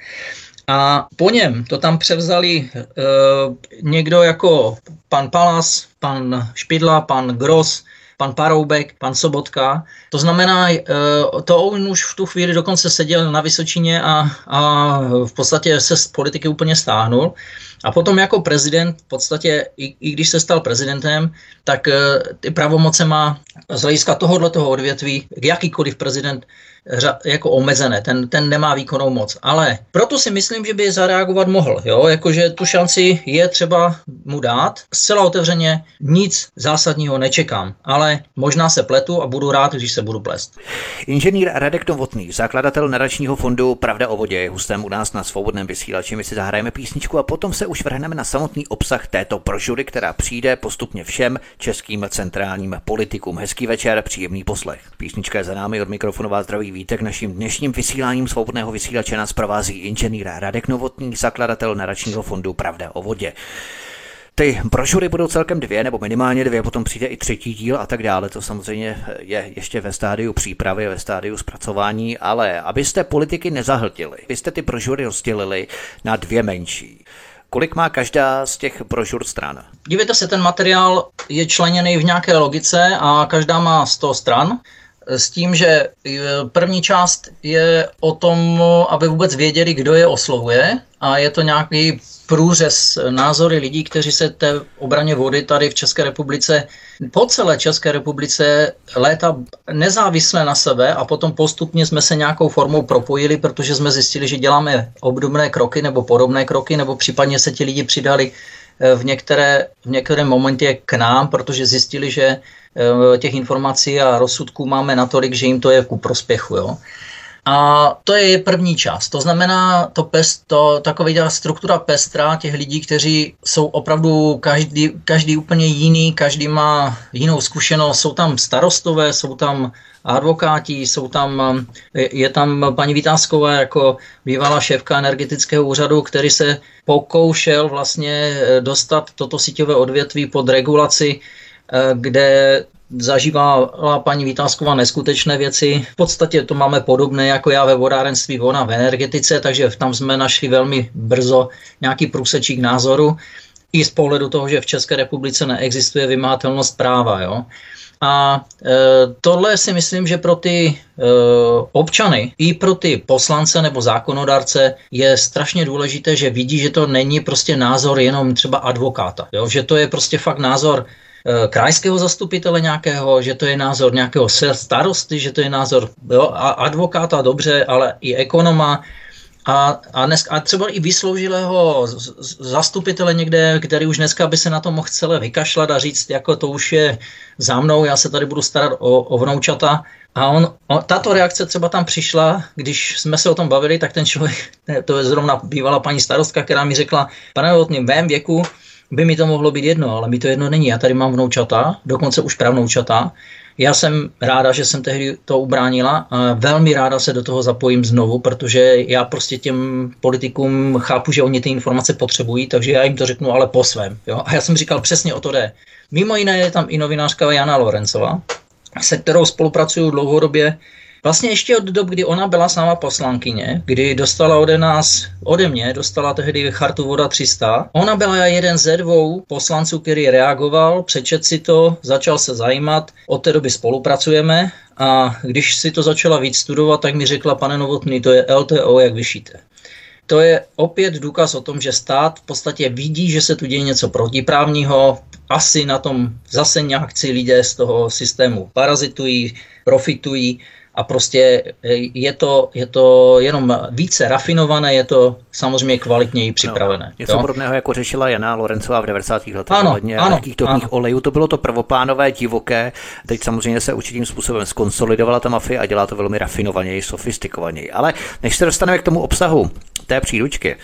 A po něm to tam převzali e, někdo jako pan Palas, pan Špidla, pan Gross, pan Paroubek, pan Sobotka. To znamená, to on už v tu chvíli dokonce seděl na Vysočině a, a v podstatě se z politiky úplně stáhnul. A potom jako prezident, v podstatě i, i když se stal prezidentem, tak ty pravomoce má z hlediska tohoto odvětví jakýkoliv prezident jako omezené, ten, ten nemá výkonnou moc. Ale proto si myslím, že by zareagovat mohl, jo? Jakože tu šanci je třeba mu dát. Zcela otevřeně nic zásadního nečekám, ale ale možná se pletu a budu rád, když se budu plést. Inženýr Radek Novotný, zakladatel nadačního fondu Pravda o vodě, je hostem u nás na Svobodném vysílači. My si zahrajeme písničku a potom se už vrhneme na samotný obsah této brožury, která přijde postupně všem českým centrálním politikům. Hezký večer, příjemný poslech. Písnička je za námi, od mikrofonu vás zdraví Vítek. Naším dnešním vysíláním Svobodného vysílače nás provází inženýr Radek Novotný, zakladatel nadačního fondu Pravda o vodě. Ty brožury budou celkem dvě, nebo minimálně dvě, potom přijde i třetí díl a tak dále. To samozřejmě je ještě ve stádiu přípravy, ve stádiu zpracování, ale abyste politiky nezahltili, vy jste ty brožury rozdělili na dvě menší. Kolik má každá z těch brožur stran? Dívejte se, ten materiál je členěný v nějaké logice a každá má sto stran. S tím, že první část je o tom, aby vůbec věděli, kdo je oslovuje, a je to nějaký průřez názory lidí, kteří se té obraně vody tady v České republice, po celé České republice léta nezávisle na sebe, a potom postupně jsme se nějakou formou propojili, protože jsme zjistili, že děláme obdobné kroky nebo podobné kroky, nebo případně se ti lidi přidali v některé, v některém momentě k nám, protože zjistili, že těch informací a rozsudků máme natolik, že jim to je ku prospěchu. Jo? A to je první část. To znamená, to pest, to, taková struktura pestrá těch lidí, kteří jsou opravdu každý, každý úplně jiný, každý má jinou zkušenost. Jsou tam starostové, jsou tam advokáti, jsou tam, je tam paní Vytázková jako bývalá šéfka energetického úřadu, který se pokoušel vlastně dostat toto síťové odvětví pod regulaci, kde zažívala paní Vytázková neskutečné věci. V podstatě to máme podobné jako já ve vodárenství, ona v energetice, takže tam jsme našli velmi brzo nějaký průsečík názoru i z pohledu toho, že v České republice neexistuje vymahatelnost práva. Jo? A e, tohle si myslím, že pro ty e, občany i pro ty poslance nebo zákonodárce je strašně důležité, že vidí, že to není prostě názor jenom třeba advokáta, jo? Že to je prostě fakt názor krajského zastupitele nějakého, že to je názor nějakého starosty, že to je názor, jo, advokáta, dobře, ale i ekonoma a, a, dnes, a třeba i vysloužilého zastupitele někde, který už dneska by se na to mohl celé vykašlat a říct, jako to už je za mnou, já se tady budu starat o, o vnoučata. A on, on, tato reakce třeba tam přišla, když jsme se o tom bavili, tak ten člověk, to je zrovna bývalá paní starostka, která mi řekla, pane Novotný, v mém věku by mi to mohlo být jedno, ale mi to jedno není. Já tady mám vnoučata, dokonce už pravnoučata. Já jsem ráda, že jsem tehdy to ubránila a velmi ráda se do toho zapojím znovu, protože já prostě těm politikům chápu, že oni ty informace potřebují, takže já jim to řeknu, ale po svém. Jo? A já jsem říkal, přesně o to jde. Mimo jiné je tam i novinářka Jana Lorencová, se kterou spolupracuju dlouhodobě, vlastně ještě od dob, kdy ona byla sama poslankyně, kdy dostala ode nás, ode mě, dostala tehdy Chartu Voda tři sta. Ona byla jeden ze dvou poslanců, který reagoval, přečet si to, začal se zajímat, od té doby spolupracujeme a když si to začala víc studovat, tak mi řekla, pane Novotný, to je L T O, jak vyšíte. To je opět důkaz o tom, že stát v podstatě vidí, že se tu děje něco protiprávního, asi na tom zase nějakci lidé z toho systému parazitují, profitují, a prostě je to, je to jenom více rafinované, je to samozřejmě kvalitněji připravené. Něco no, podobného, jako řešila Jana Lorencová v devadesátých letech ohledně lehkých topných olejů. To bylo to prvoplánové, divoké. Teď samozřejmě se určitým způsobem skonsolidovala ta mafie a dělá to velmi rafinovaněji, sofistikovaněji. Ale než se dostaneme k tomu obsahu té příručky,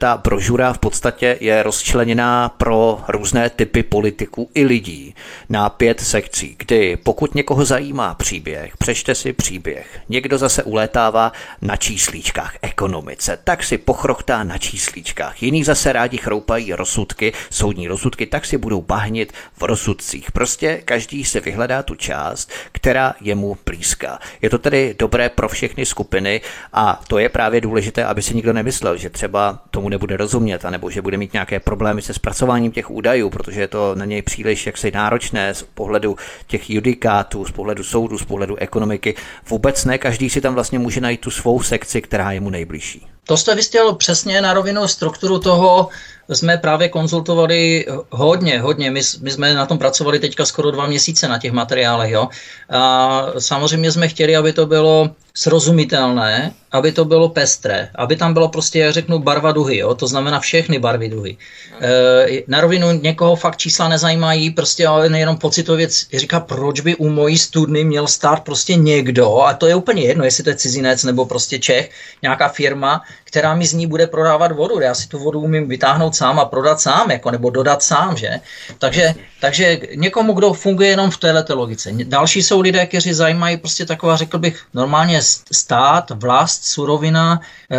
ta brožura v podstatě je rozčleněná pro různé typy politiků i lidí na pět sekcí, kdy pokud někoho zajímá příběh, přečte si příběh. Někdo zase ulétává na číslíčkách ekonomice, tak si pochrochtá na číslíčkách. Jiní zase rádi chroupají rozsudky, soudní rozsudky, tak si budou bahnit v rozsudcích. Prostě každý si vyhledá tu část, která je mu blízká. Je to tedy dobré pro všechny skupiny a to je právě důležité, aby si nikdo nemyslel, že třeba tomu nebude rozumět, anebo že bude mít nějaké problémy se zpracováním těch údajů, protože je to na něj příliš jaksi náročné z pohledu těch judikátů, z pohledu soudu, z pohledu ekonomiky. Vůbec ne, každý si tam vlastně může najít tu svou sekci, která je mu nejbližší. To jste vystěl přesně na rovinu, strukturu toho jsme právě konzultovali hodně, hodně. My, my jsme na tom pracovali teďka skoro dva měsíce na těch materiálech. Jo? A samozřejmě jsme chtěli, aby to bylo srozumitelné, aby to bylo pestré, aby tam bylo prostě, já řeknu, barva duhy, jo? To znamená všechny barvy duhy. E, na rovinu někoho fakt čísla nezajímají, prostě ale nejenom pocitově říká, proč by u mojí studny měl stát prostě někdo, a to je úplně jedno, jestli to je cizinec nebo prostě Čech, nějaká firma, která mi z ní bude prodávat vodu. Já si tu vodu umím vytáhnout sám a prodat sám, jako, nebo dodat sám, že? Takže, takže někomu, kdo funguje jenom v této logice. Další jsou lidé, kteří zajímají prostě taková, řekl bych, normálně stát, vlast, surovina, e,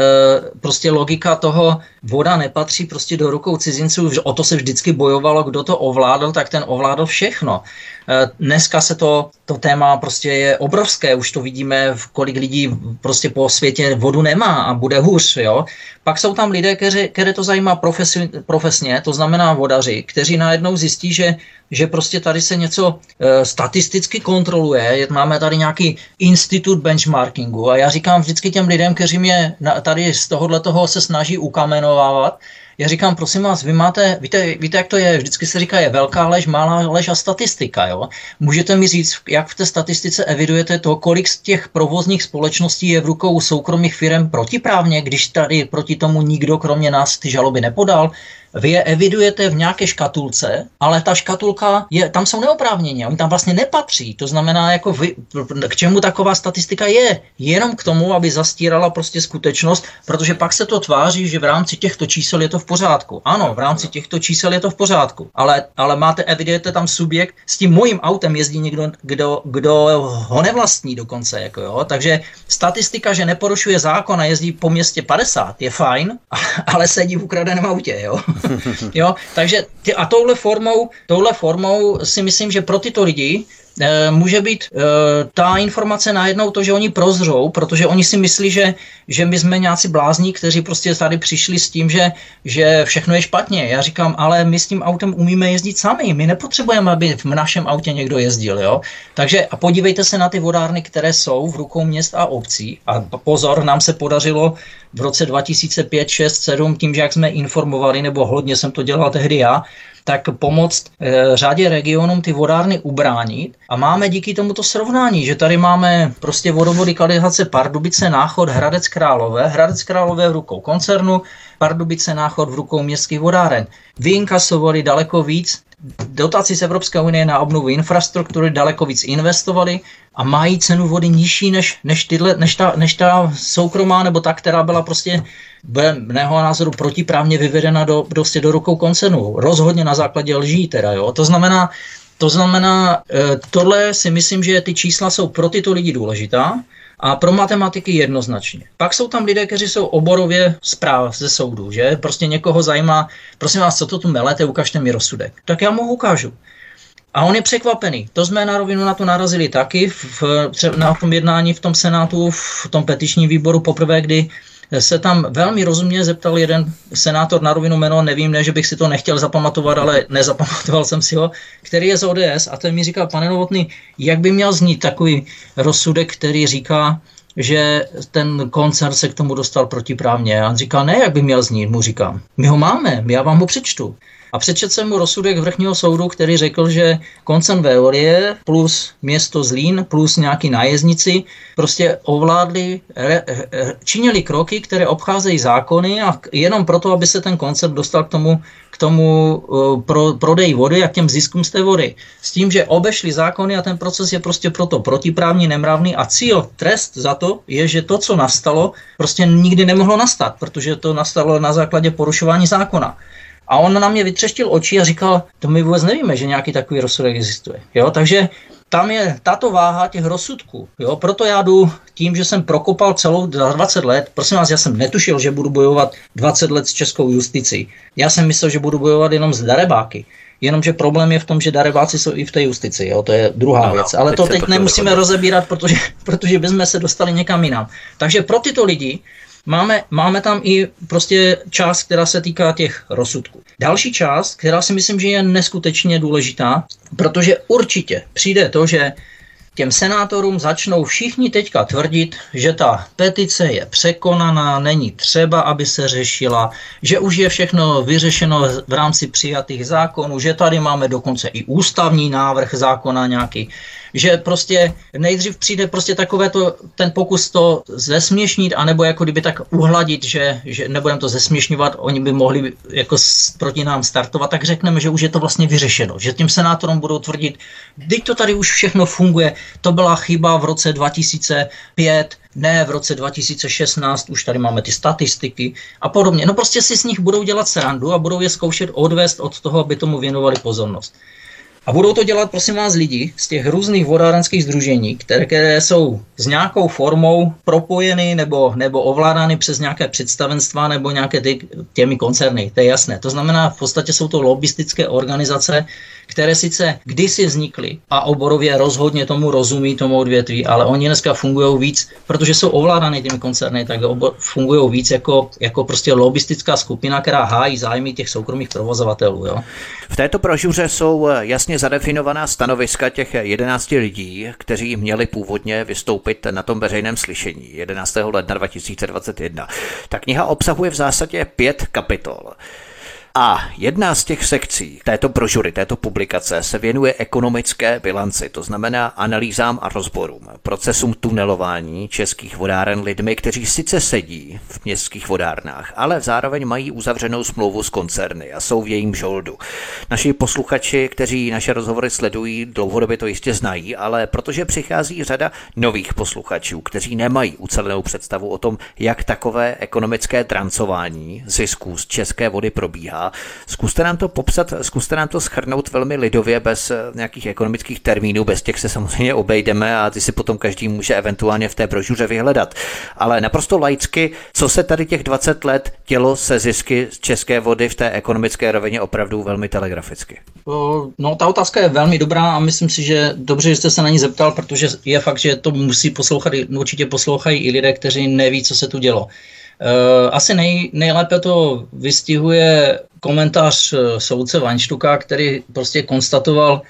prostě logika toho, voda nepatří prostě do rukou cizinců, o to se vždycky bojovalo, kdo to ovládl, tak ten ovládl všechno. E, dneska se to, to téma prostě je obrovské, už to vidíme, kolik lidí prostě po světě vodu nemá a bude hůř, jo. Pak jsou tam lidé, které to zajímá profesi, profesně, to znamená vodaři, kteří najednou zjistí, že že prostě tady se něco e, statisticky kontroluje, máme tady nějaký institut benchmarkingu a já říkám vždycky těm lidem, kteří mě na, tady z tohohle toho se snaží ukamenovávat, já říkám, prosím vás, vy máte, víte, víte, jak to je, vždycky se říká, je velká lež, malá lež a statistika, jo. Můžete mi říct, jak v té statistice evidujete to, kolik z těch provozních společností je v rukou soukromých firem protiprávně, když tady proti tomu nikdo kromě nás ty žaloby nepodal. Vy je evidujete v nějaké škatulce, ale ta škatulka, je, tam jsou neoprávněně, oni tam vlastně nepatří. To znamená, jako vy, k čemu taková statistika je? Jenom k tomu, aby zastírala prostě skutečnost, protože pak se to tváří, že v rámci těchto čísel je to v pořádku. Ano, v rámci těchto čísel je to v pořádku, ale, ale máte, evidujete tam subjekt, s tím mojím autem jezdí někdo, kdo, kdo ho nevlastní dokonce. Jako jo? Takže statistika, že neporušuje zákon a jezdí po městě padesát, je fajn, ale sedí v ukradeném autě, jo. Jo, takže ty, a touhle formou, touhle formou si myslím, že pro tyto lidi e, může být e, ta informace najednou to, že oni prozřou, protože oni si myslí, že, že my jsme nějací blázni, kteří prostě tady přišli s tím, že, že všechno je špatně. Já říkám, ale my s tím autem umíme jezdit sami, my nepotřebujeme, aby v našem autě někdo jezdil. Jo? Takže a podívejte se na ty vodárny, které jsou v rukou měst a obcí. A pozor, nám se podařilo v roce dva tisíce pět, šest, sedm, tím, že jak jsme informovali, nebo hodně jsem to dělal tehdy já, tak pomoct e, řadě regionům ty vodárny ubránit. A máme díky tomuto srovnání, že tady máme prostě vodovody, kanalizace Pardubice, Náchod, Hradec Králové, Hradec Králové v rukou koncernu, Pardubice, Náchod v rukou městských vodáren. Vyinkasovali daleko víc dotaci z Evropské unie na obnovu infrastruktury, daleko víc investovali a mají cenu vody nižší než, než, tyhle, než, ta, než ta soukromá, nebo ta, která byla prostě dle mého názoru protiprávně vyvedena do, prostě do rukou koncernu. Rozhodně na základě lží teda, jo. To znamená, to znamená, tohle si myslím, že ty čísla jsou pro tyto lidi důležitá. A pro matematiky jednoznačně. Pak jsou tam lidé, kteří jsou oborově zpráv ze soudu, že? Prostě někoho zajímá, prosím vás, co to tu melete, ukažte mi rozsudek. Tak já mu ukážu. A on je překvapený. To jsme na rovinu na to narazili taky v, na tom jednání v tom Senátu, v tom petičním výboru poprvé, kdy se tam velmi rozumně zeptal jeden senátor, na rovinu jméno, nevím, ne, že bych si to nechtěl zapamatovat, ale nezapamatoval jsem si ho, který je z O D S, a ten mi říkal, pane Novotný, jak by měl znít takový rozsudek, který říká, že ten koncern se k tomu dostal protiprávně. A on říkal, ne, jak by měl znít, mu říkám, my ho máme, já vám ho přečtu. A přečet jsem mu rozsudek vrchního soudu, který řekl, že koncern Veolie plus město Zlín plus nějaký nájezdnici prostě ovládli, re, re, činili kroky, které obcházejí zákony a jenom proto, aby se ten koncern dostal k tomu, k tomu uh, pro, prodeji vody a k těm ziskům z té vody. S tím, že obešli zákony a ten proces je prostě proto protiprávní, nemravný a cíl, trest za to je, že to, co nastalo, prostě nikdy nemohlo nastat, protože to nastalo na základě porušování zákona. A on na mě vytřeštil oči a říkal, to my vůbec nevíme, že nějaký takový rozsudek existuje. Jo? Takže tam je tato váha těch rozsudků. Jo? Proto já jdu tím, že jsem prokopal celou dvacet let. Prosím vás, já jsem netušil, že budu bojovat dvacet let s českou justicí. Já jsem myslel, že budu bojovat jenom s darebáky. Jenomže problém je v tom, že darebáci jsou i v té justici. Jo? To je druhá no, věc. Ale teď to teď to nemusíme rozebírat, protože, protože bychom se dostali někam jinam. Takže pro tyto lidi Máme, máme tam i prostě část, která se týká těch rozsudků. Další část, která si myslím, že je neskutečně důležitá, protože určitě přijde to, že těm senátorům začnou všichni teďka tvrdit, že ta petice je překonaná, není třeba, aby se řešila, že už je všechno vyřešeno v rámci přijatých zákonů, že tady máme dokonce i ústavní návrh zákona nějaký, že prostě nejdřív přijde prostě takové to, ten pokus to zesměšnit, anebo jako kdyby tak uhladit, že, že nebudeme to zesměšňovat, oni by mohli jako proti nám startovat, tak řekneme, že už je to vlastně vyřešeno, že tím senátorům budou tvrdit, teď to tady už všechno funguje, to byla chyba v roce dva tisíce pět, ne v roce dva tisíce šestnáct, už tady máme ty statistiky a podobně. No prostě si z nich budou dělat srandu a budou je zkoušet odvést od toho, aby tomu věnovali pozornost. A budou to dělat, prosím vás, lidi z těch různých vodárenských sdružení, které, které jsou s nějakou formou propojeny nebo, nebo ovládány přes nějaké představenstva nebo nějaké ty, těmi koncerny, to je jasné. To znamená, v podstatě jsou to lobbistické organizace, které sice kdysi vznikly a oborově rozhodně tomu rozumí, tomu odvětví, ale oni dneska fungují víc, protože jsou ovládány těmi koncerny, tak fungují víc jako, jako prostě lobbistická skupina, která hájí zájmy těch soukromých provozovatelů. Jo? V této brožuře jsou jasně zadefinovaná stanoviska těch jedenácti lidí, kteří měli původně vystoupit na tom veřejném slyšení jedenáctého ledna dva tisíce dvacet jedna. Ta kniha obsahuje v zásadě pět kapitol. A jedna z těch sekcí této brožury, této publikace se věnuje ekonomické bilanci, to znamená analýzám a rozborům, procesům tunelování českých vodáren lidmi, kteří sice sedí v městských vodárnách, ale zároveň mají uzavřenou smlouvu s koncerny a jsou v jejím žoldu. Naši posluchači, kteří naše rozhovory sledují, dlouhodobě to jistě znají, ale protože přichází řada nových posluchačů, kteří nemají ucelenou představu o tom, jak takové ekonomické drancování zisků z české vody probíhá, zkuste nám to popsat, zkuste nám to shrnout velmi lidově, bez nějakých ekonomických termínů, bez těch se samozřejmě obejdeme a ty si potom každý může eventuálně v té brožuře vyhledat. Ale naprosto laicky, co se tady těch dvacet let dělo se zisky z české vody v té ekonomické rovině opravdu velmi telegraficky? No, ta otázka je velmi dobrá a myslím si, že dobře, že jste se na ní zeptal, protože je fakt, že to musí poslouchat, určitě poslouchají i lidé, kteří neví, co se tu dělo. Asi nej, nejlépe to vystihuje komentář soudce Weinstuka, který prostě konstatoval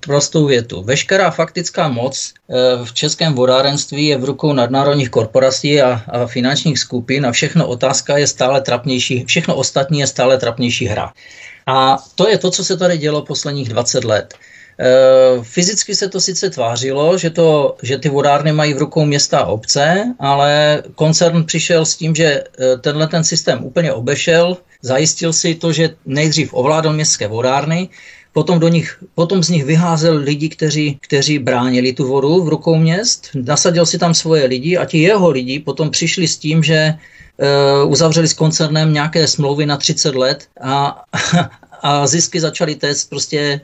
prostou větu. Veškerá faktická moc v českém vodárenství je v rukou nadnárodních korporací a, a finančních skupin a všechno otázka je stále trapnější, všechno ostatní je stále trapnější hra. A to je to, co se tady dělo posledních dvacet let. Fyzicky se to sice tvářilo, že, to, že ty vodárny mají v rukou města a obce, ale koncern přišel s tím, že tenhle ten systém úplně obešel, zajistil si to, že nejdřív ovládal městské vodárny, potom, do nich, potom z nich vyházel lidi, kteří, kteří bránili tu vodu v rukou měst, nasadil si tam svoje lidi a ti jeho lidi potom přišli s tím, že uh, uzavřeli s koncernem nějaké smlouvy na třicet let a a zisky začaly téct prostě e,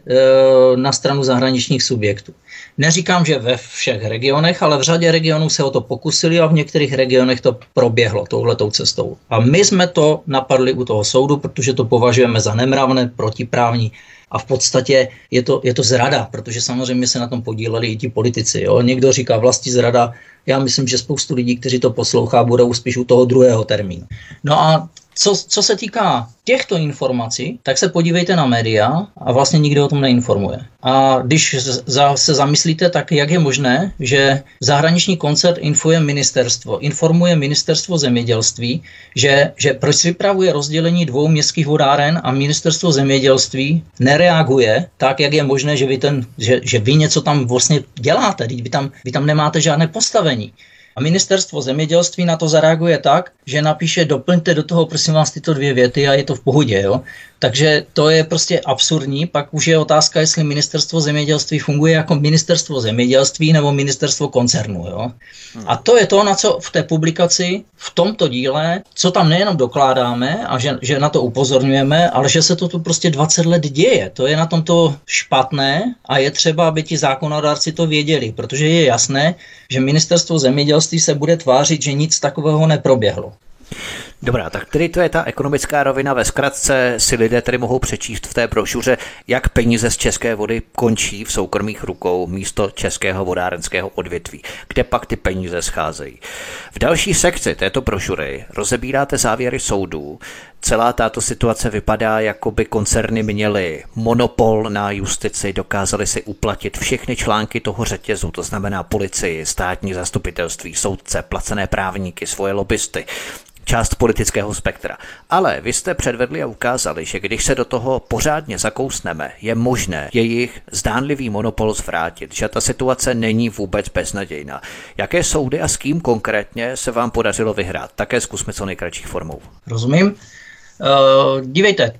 na stranu zahraničních subjektů. Neříkám, že ve všech regionech, ale v řadě regionů se o to pokusili a v některých regionech to proběhlo touhletou cestou. A my jsme to napadli u toho soudu, protože to považujeme za nemravné, protiprávní a v podstatě je to, je to zrada, protože samozřejmě se na tom podíleli i ti politici. Jo? Někdo říká vlastní zrada, já myslím, že spoustu lidí, kteří to poslouchá, budou spíš u toho druhého termínu. No a Co, co se týká těchto informací, tak se podívejte na média a vlastně nikdo o tom neinformuje. A když za, se zamyslíte, tak jak je možné, že zahraniční koncert infuje ministerstvo, informuje ministerstvo zemědělství, že, že proč se připravuje rozdělení dvou městských vodáren a ministerstvo zemědělství nereaguje tak, jak je možné, že vy, ten, že, že vy něco tam vlastně děláte, vy tam, vy tam nemáte žádné postavení. A ministerstvo zemědělství na to zareaguje tak, že napíše, doplňte do toho, prosím vás, tyto dvě věty a je to v pohodě. Jo? Takže to je prostě absurdní. Pak už je otázka, jestli ministerstvo zemědělství funguje jako ministerstvo zemědělství nebo ministerstvo koncernu. Jo? A to je to, na co v té publikaci, v tomto díle, co tam nejenom dokládáme a že, že na to upozorňujeme, ale že se to tu prostě dvacet let děje. To je na tomto špatné a je třeba, aby ti zákonodárci to věděli, protože je jasné, že ministerstvo zemědělství se bude tvářit, že nic takového neproběhlo. Dobrá, tak tedy to je ta ekonomická rovina. Ve zkratce si lidé tedy mohou přečíst v té brošuře, jak peníze z české vody končí v soukromých rukou místo českého vodárenského odvětví, kde pak ty peníze scházejí. V další sekci této brošury rozebíráte závěry soudů. Celá tato situace vypadá, jako by koncerny měly monopol na justici, dokázali si uplatit všechny články toho řetězu, to znamená policii, státní zastupitelství, soudce, placené právníky, svoje lobbysty, část politického spektra. Ale vy jste předvedli a ukázali, že když se do toho pořádně zakousneme, je možné jejich zdánlivý monopol zvrátit, že ta situace není vůbec beznadějná. Jaké soudy a s kým konkrétně se vám podařilo vyhrát? Také zkusme co nejkratší formou. Rozumím. Uh, dívejte,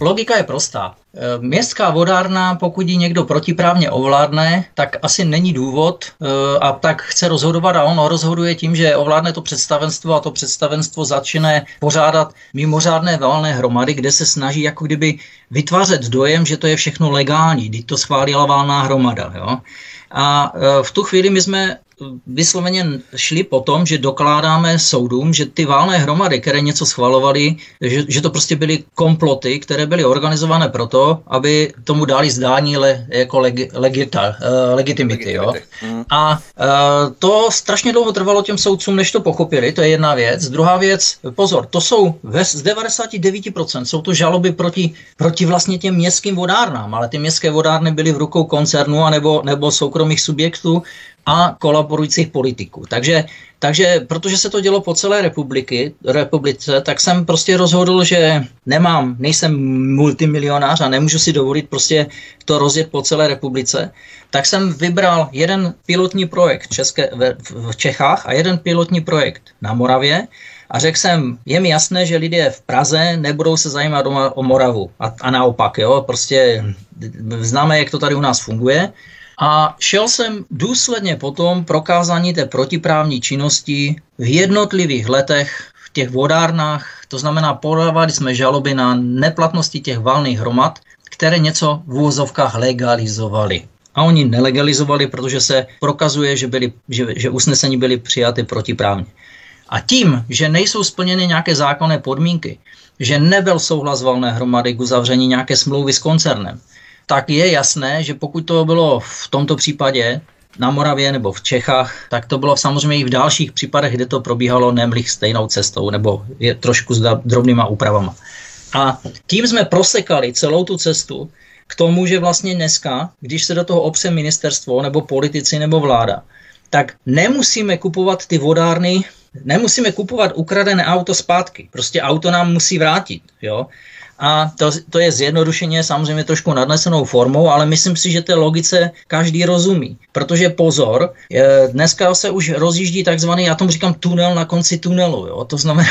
logika je prostá. Uh, městská vodárna, pokud ji někdo protiprávně ovládne, tak asi není důvod uh, a tak chce rozhodovat a ono rozhoduje tím, že ovládne to představenstvo a to představenstvo začne pořádat mimořádné valné hromady, kde se snaží jako kdyby vytvářet dojem, že to je všechno legální, když to schválila valná hromada. Jo? A uh, v tu chvíli my jsme vysloveně šli po tom, že dokládáme soudům, že ty válné hromady, které něco schvalovaly, že, že to prostě byly komploty, které byly organizované proto, aby tomu dali zdání le, jako legi, legita, uh, legitimity. Jo? Mm. A uh, to strašně dlouho trvalo těm soudcům, než to pochopili, to je jedna věc. Druhá věc, pozor, to jsou ve, z devadesát devět procent jsou to žaloby proti, proti vlastně těm městským vodárnám, ale ty městské vodárny byly v rukou koncernu anebo, nebo soukromých subjektů a kolaborujících politiků. Takže, takže protože se to dělo po celé republiky, republice, tak jsem prostě rozhodl, že nemám, nejsem multimilionář a nemůžu si dovolit prostě to rozjet po celé republice, tak jsem vybral jeden pilotní projekt České, v Čechách a jeden pilotní projekt na Moravě. A řekl jsem, je mi jasné, že lidé v Praze nebudou se zajímat o, o Moravu. A, a naopak, jo, prostě známe, jak to tady u nás funguje. A šel jsem důsledně potom prokázání té protiprávní činnosti v jednotlivých letech v těch vodárnách, to znamená podávali jsme žaloby na neplatnosti těch valných hromad, které něco v úvozovkách legalizovali. A oni nelegalizovali, protože se prokazuje, že, byli, že, že usnesení byly přijaty protiprávně. A tím, že nejsou splněny nějaké zákonné podmínky, že nebyl souhlas valné hromady k uzavření nějaké smlouvy s koncernem, tak je jasné, že pokud to bylo v tomto případě na Moravě nebo v Čechách, tak to bylo samozřejmě i v dalších případech, kde to probíhalo nemlich stejnou cestou nebo je trošku s drobnýma úpravama. A tím jsme prosekali celou tu cestu k tomu, že vlastně dneska, když se do toho opře ministerstvo nebo politici nebo vláda, tak nemusíme kupovat ty vodárny, nemusíme kupovat ukradené auto zpátky. Prostě auto nám musí vrátit, jo. A to, to je zjednodušeně samozřejmě trošku nadnesenou formou, ale myslím si, že té logice každý rozumí. Protože pozor, dneska se už rozjíždí takzvaný, já tomu říkám, tunel na konci tunelu. Jo? To znamená,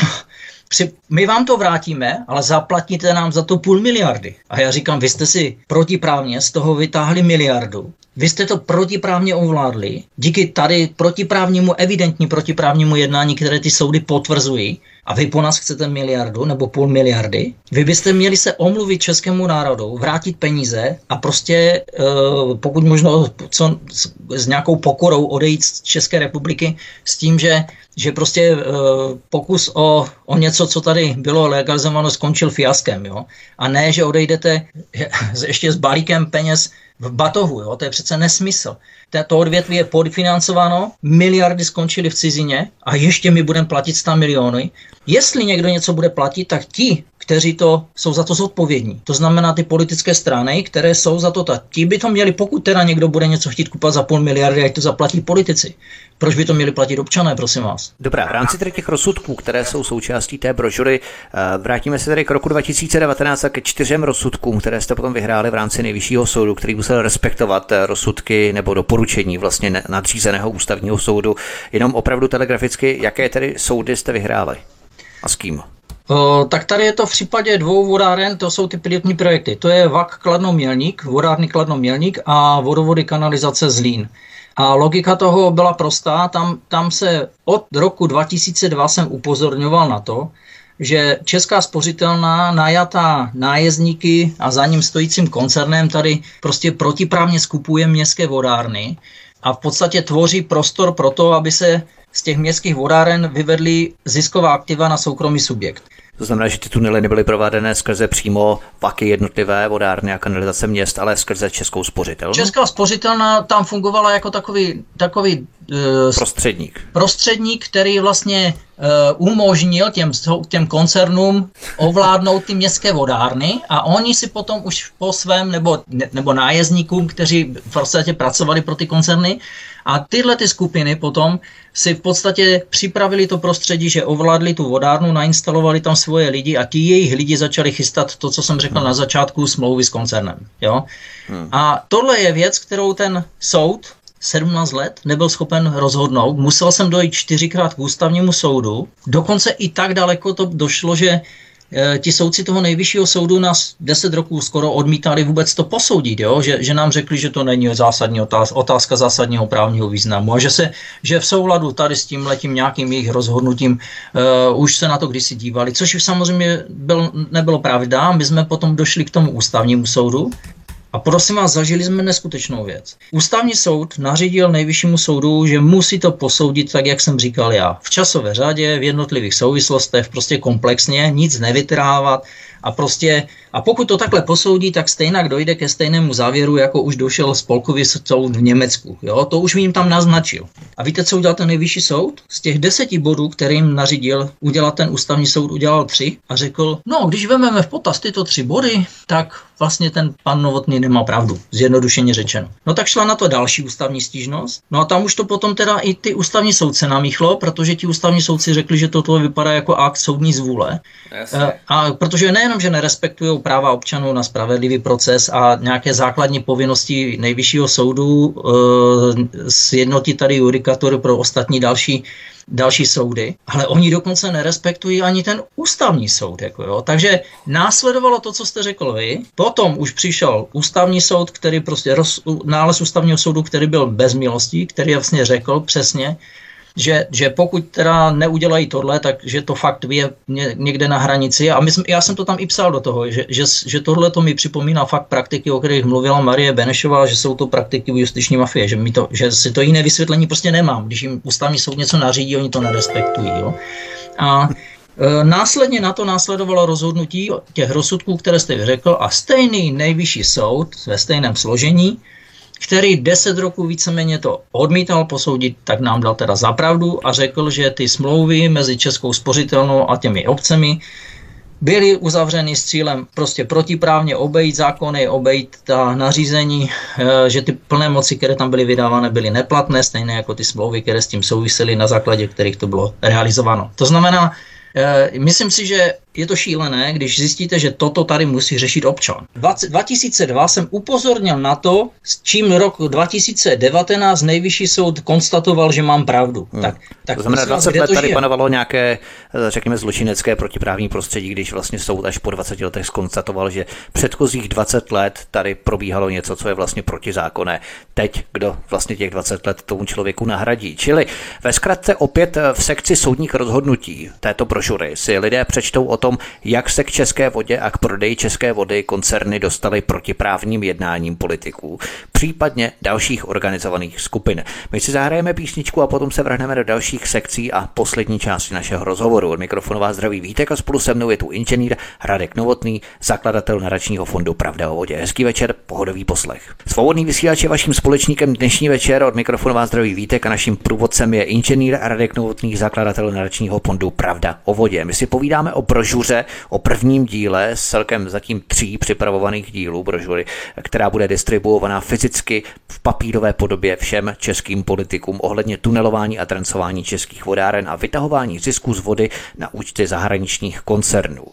při, my vám to vrátíme, ale zaplatíte nám za to půl miliardy. A já říkám, vy jste si protiprávně z toho vytáhli miliardu. Vy jste to protiprávně ovládli, díky tady protiprávnímu, evidentní protiprávnímu jednání, které ty soudy potvrzují, a vy po nás chcete miliardu nebo půl miliardy, vy byste měli se omluvit českému národu, vrátit peníze a prostě eh, pokud možno co, s, s nějakou pokorou odejít z České republiky s tím, že, že prostě eh, pokus o, o něco, co tady bylo legalizováno, skončil fiaskem. Jo? A ne, že odejdete ještě s balíkem peněz v batohu, jo? To je přece nesmysl. To odvětví je podfinancováno, miliardy skončily v cizině a ještě my budeme platit sto miliony. Jestli někdo něco bude platit, tak ti, kteří to, jsou za to zodpovědní. To znamená ty politické strany, které jsou za to, ta, ti by to měli, pokud teda někdo bude něco chtít kupovat za půl miliardy, ať to zaplatí politici. Proč by to měli platit občané, prosím vás? Dobrá, v rámci těch rozsudků, které jsou součástí té brožury, vrátíme se tady k roku dva tisíce devatenáct a ke čtyřem rozsudkům, které jste potom vyhráli v rámci nejvyššího soudu, který musel respektovat rozsudky nebo doporučení vlastně nadřízeného ústavního soudu. Jenom opravdu telegraficky, jaké tedy soudy jste vyhráli? A s kým? O, tak tady je to v případě dvou vodáren, to jsou ty pilotní projekty. To je V A K Kladno-Mělník, vodárny Kladno-Mělník a Vodovody kanalizace Zlín. A logika toho byla prostá, tam, tam se od roku dva tisíce dva jsem upozorňoval na to, že Česká spořitelna najatá nájezdníky a za ním stojícím koncernem tady prostě protiprávně skupuje městské vodárny a v podstatě tvoří prostor pro to, aby se z těch městských vodáren vyvedli zisková aktiva na soukromý subjekt. To znamená, že ty tunely nebyly prováděné skrze přímo V A Ky jednotlivé vodárny a kanalizace měst, ale skrze Českou spořitelnu. Česká spořitelna tam fungovala jako takový, takový e, prostředník. prostředník, který vlastně e, umožnil těm, těm koncernům ovládnout ty městské vodárny a oni si potom už po svém nebo, nebo nájezdníkům, kteří v podstatě pracovali pro ty koncerny, a tyhle ty skupiny potom si v podstatě připravili to prostředí, že ovládli tu vodárnu, nainstalovali tam svoje lidi a ti jejich lidi začali chystat to, co jsem řekl hmm. na začátku, smlouvy s koncernem. Jo? Hmm. A tohle je věc, kterou ten soud sedmnáct let nebyl schopen rozhodnout. Musel jsem dojít čtyřikrát k ústavnímu soudu. Dokonce i tak daleko to došlo, že e, ti soudci toho nejvyššího soudu nás deset roků skoro odmítali vůbec to posoudit, jo? Že, že nám řekli, že to není zásadní otázka, otázka zásadního právního významu a že, se, že v souladu tady s tímhletím nějakým jejich rozhodnutím e, už se na to kdysi dívali, což samozřejmě byl, nebylo pravda. My jsme potom došli k tomu ústavnímu soudu. A prosím vás, zažili jsme neskutečnou věc. Ústavní soud nařídil nejvyššímu soudu, že musí to posoudit tak, jak jsem říkal já. V časové řadě, v jednotlivých souvislostech, prostě komplexně, nic nevytrávat. A prostě, a pokud to takhle posoudí, tak stejnak dojde ke stejnému závěru, jako už došel spolkový soud v Německu. Jo? To už jim tam naznačil. A víte, co udělal ten nejvyšší soud? Z těch deseti bodů, kterým nařídil udělat ten ústavní soud, udělal tři a řekl, no, když vezmeme v potaz tyto tři body, tak vlastně ten pan Novotný nemá pravdu, zjednodušeně řečeno. No tak šla na to další ústavní stížnost, no a tam už to potom teda i ty ústavní soudce namíchlo, protože ti ústavní soudci řekli, že toto vypadá jako akt soudní zvůle. A, a protože nejenom, že nerespektují práva občanů na spravedlivý proces a nějaké základní povinnosti nejvyššího soudu e, sjednotit tady judikaturu pro ostatní další další soudy, ale oni dokonce nerespektují ani ten ústavní soud. Jako jo. Takže následovalo to, co jste řekl vy, potom už přišel ústavní soud, který prostě roz, nález ústavního soudu, který byl bez milostí, který vlastně řekl přesně, že, že pokud teda neudělají tohle, takže to fakt je někde na hranici. A my jsme, já jsem to tam i psal do toho, že, že, že tohle to mi připomíná fakt praktiky, o kterých mluvila Marie Benešová, že jsou to praktiky v justiční mafie, že, mi to, že si to jiné vysvětlení prostě nemám. Když jim ústavní soud něco nařídí, oni to nerespektují. Jo? A e, následně na to následovalo rozhodnutí těch rozsudků, které jste řekl, a stejný nejvyšší soud ve stejném složení, který deset roků víceméně to odmítal posoudit, tak nám dal teda za pravdu a řekl, že ty smlouvy mezi Českou spořitelnou a těmi obcemi byly uzavřeny s cílem prostě protiprávně obejít zákony, obejít ta nařízení, že ty plné moci, které tam byly vydávány, byly neplatné, stejné jako ty smlouvy, které s tím souvisely, na základě kterých to bylo realizováno. To znamená, myslím si, že je to šílené, když zjistíte, že toto tady musí řešit občan. dva tisíce dva jsem upozornil na to, s čím rok dva tisíce devatenáct nejvyšší soud konstatoval, že mám pravdu. Hmm. Tak, tak to znamená, dvacet let to tady žije? Panovalo nějaké, řekněme, zločinecké protiprávní prostředí, když vlastně soud až po dvaceti letech konstatoval, že předchozích dvacet let tady probíhalo něco, co je vlastně protizákonné. Teď kdo vlastně těch dvacet let tomu člověku nahradí. Čili ve zkratce opět v sekci soudních rozhodnutí této brožury si lidé přečtou o tom, jak se k české vodě a k prodeji české vody koncerny dostaly protiprávním jednáním politiků, případně dalších organizovaných skupin. My si zahrajeme písničku a potom se vrhneme do dalších sekcí a poslední části našeho rozhovoru. Od mikrofonu vás zdraví Vítek a spolu se mnou je tu inženýr Radek Novotný, zakladatel Nadačního fondu Pravda o vodě. Hezký večer, pohodový poslech. Svobodný vysílač je vaším společníkem dnešní večer. Od mikrofonu vás zdraví Vítek a naším průvodcem je inženýr Radek Novotný, zakladatel Nadačního fondu Pravda o vodě. My si povídáme o brožuře, o prvním díle s celkem zatím tří připravovaných dílů brožury, která bude distribuovaná fyzicky v papírové podobě všem českým politikům ohledně tunelování a drancování českých vodáren a vytahování zisků z vody na účty zahraničních koncernů.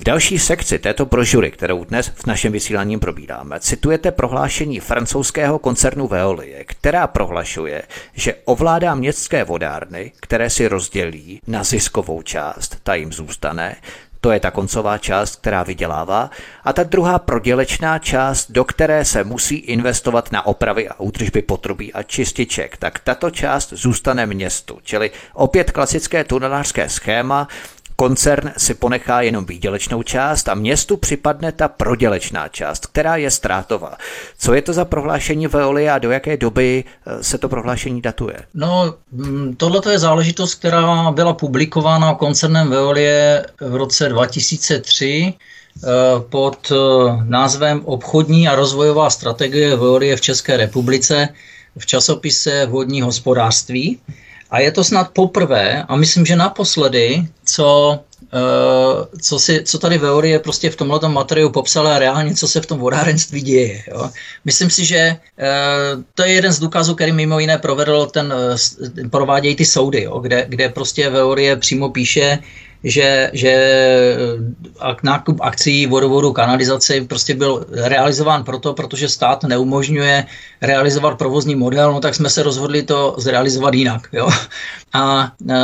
V další sekci této brožury, kterou dnes v našem vysílání probíráme, citujete prohlášení francouzského koncernu Veolie, která prohlašuje, že ovládá městské vodárny, které si rozdělí na ziskovou část, ta jim zůstane, to je ta koncová část, která vydělává, a ta druhá prodělečná část, do které se musí investovat na opravy a údržby potrubí a čističek, tak tato část zůstane městu, čili opět klasické tunelářské schéma, Koncern si ponechá jenom výdělečnou část a městu připadne ta prodělečná část, která je ztrátová. Co je to za prohlášení Veolia a do jaké doby se to prohlášení datuje? No, tohleto je záležitost, která byla publikována koncernem Veolia v roce dva tisíce tři pod názvem Obchodní a rozvojová strategie Veolia v České republice v časopise Vodní hospodářství. A je to snad poprvé a myslím, že naposledy, co, e, co, si, co tady Veolia prostě v tomhletom materiálu popsala reálně, co se v tom vodárenství děje. Jo. Myslím si, že e, to je jeden z důkazů, který mimo jiné provedl ten, provádějí ty soudy, jo, kde, kde prostě Veolia přímo píše, že, že nákup akcí vodovodu kanalizace prostě byl realizován proto, protože stát neumožňuje realizovat provozní model, no tak jsme se rozhodli to zrealizovat jinak. Jo? A e,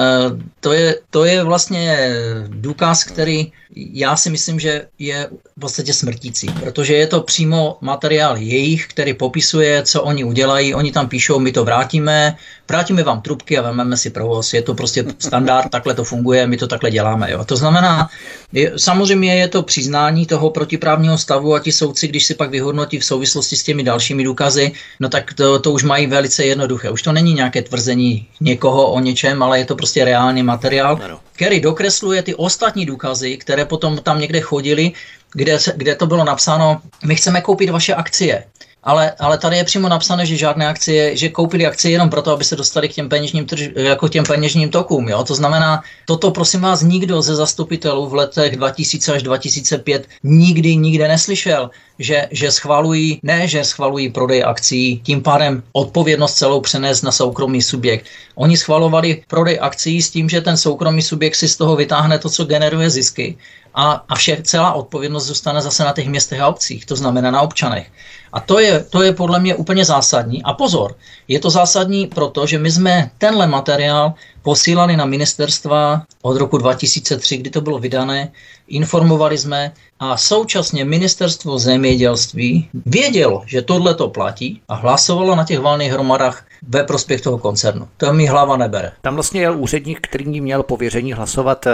to, je, to je vlastně důkaz, který já si myslím, že je v podstatě smrtící, protože je to přímo materiál jejich, který popisuje, co oni udělají. Oni tam píšou, my to vrátíme, vrátíme vám trubky a vezmeme si provoz. Je to prostě standard, takhle to funguje, my to takhle děláme. Jo. To znamená, je, samozřejmě je to přiznání toho protiprávního stavu a ti soudci, když si pak vyhodnotí v souvislosti s těmi dalšími důkazy, no tak to, to už mají velice jednoduché. Už to není nějaké tvrzení někoho o něčem, ale je to prostě reálný materiál, který dokresluje ty ostatní důkazy, které potom tam někde chodili, kde, kde to bylo napsáno, my chceme koupit vaše akcie. Ale, ale tady je přímo napsáno, že žádné akcie, že koupili akcie jenom proto, aby se dostali k těm peněžním, trž, jako těm peněžním tokům. Jo? To znamená, toto prosím vás nikdo ze zastupitelů v letech dva tisíce až dva tisíce pět nikdy nikde neslyšel, že, že schvalují, ne, že schvalují prodej akcí, tím pádem odpovědnost celou přenést na soukromý subjekt. Oni schvalovali prodej akcí s tím, že ten soukromý subjekt si z toho vytáhne to, co generuje zisky. A, a vše, celá odpovědnost zůstane zase na těch městech a obcích, to znamená na občanech. A to je, to je podle mě úplně zásadní. A pozor, je to zásadní proto, že my jsme tenhle materiál posílali na ministerstva od roku dva tisíce tři, kdy to bylo vydané, informovali jsme a současně ministerstvo zemědělství vědělo, že tohle to platí a hlasovalo na těch valných hromadách ve prospěch toho koncernu. To mi hlava nebere. Tam vlastně jel úředník, který měl pověření hlasovat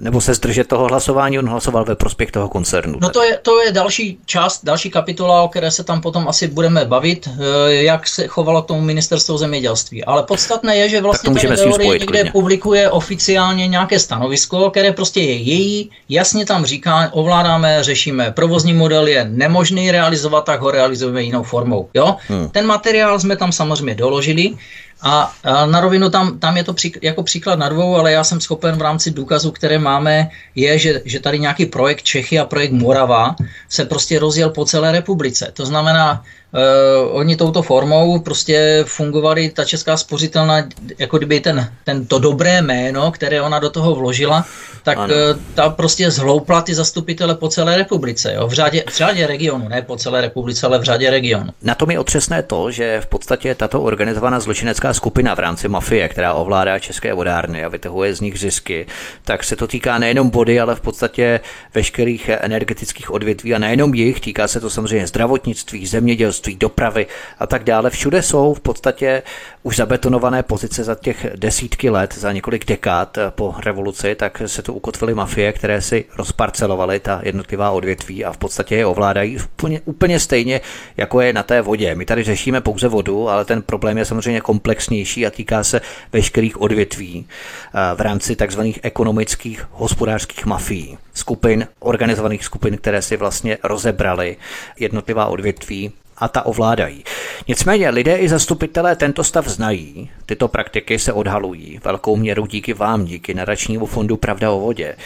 nebo se zdržet toho hlasování, on hlasoval ve prospěch toho koncernu. No to je, to je další část, další kapitola, o které se tam potom asi budeme bavit, jak se chovalo k tomu ministerstvo zemědělství. Ale podstatné je, že vlastně tady Veolia někde klidně publikuje oficiálně nějaké stanovisko, které prostě je její, jasně tam říká, ovládáme, řešíme, provozní model je nemožný realizovat, tak ho realizujeme jinou formou. Jo? Hmm. Ten materiál jsme tam samozřejmě doložili, A, a na rovinu tam, tam je to při, jako příklad na dvou, ale já jsem schopen v rámci důkazů, které máme, je, že, že tady nějaký projekt Čechy a projekt Morava se prostě rozjel po celé republice. To znamená, Uh, oni touto formou prostě fungovali, ta Česká spořitelna, jako kdyby ten, ten to dobré jméno, které ona do toho vložila, tak uh, ta prostě zhloupla ty zastupitele po celé republice, jo? V řadě, v řadě regionu, ne po celé republice, ale v řadě regionu. Na tom je otřesné to, že v podstatě tato organizovaná zločinecká skupina v rámci mafie, která ovládá české vodárny a vytahuje z nich zisky, tak se to týká nejenom vody, ale v podstatě veškerých energetických odvětví a nejenom jich, týká se to samozřejmě zdravotnictví, zemědělství, dopravy a tak dále. Všude jsou v podstatě už zabetonované pozice za těch desítky let, za několik dekád po revoluci, tak se tu ukotvily mafie, které si rozparcelovaly ta jednotlivá odvětví a v podstatě je ovládají úplně, úplně stejně, jako je na té vodě. My tady řešíme pouze vodu, ale ten problém je samozřejmě komplexnější a týká se veškerých odvětví v rámci takzvaných ekonomických hospodářských mafií. Skupin, organizovaných skupin, které si vlastně rozebraly jednotlivá odvětví a ta ovládají. Nicméně lidé i zastupitelé tento stav znají, tyto praktiky se odhalují velkou měrou díky vám, díky Nadačnímu fondu Pravda o vodě.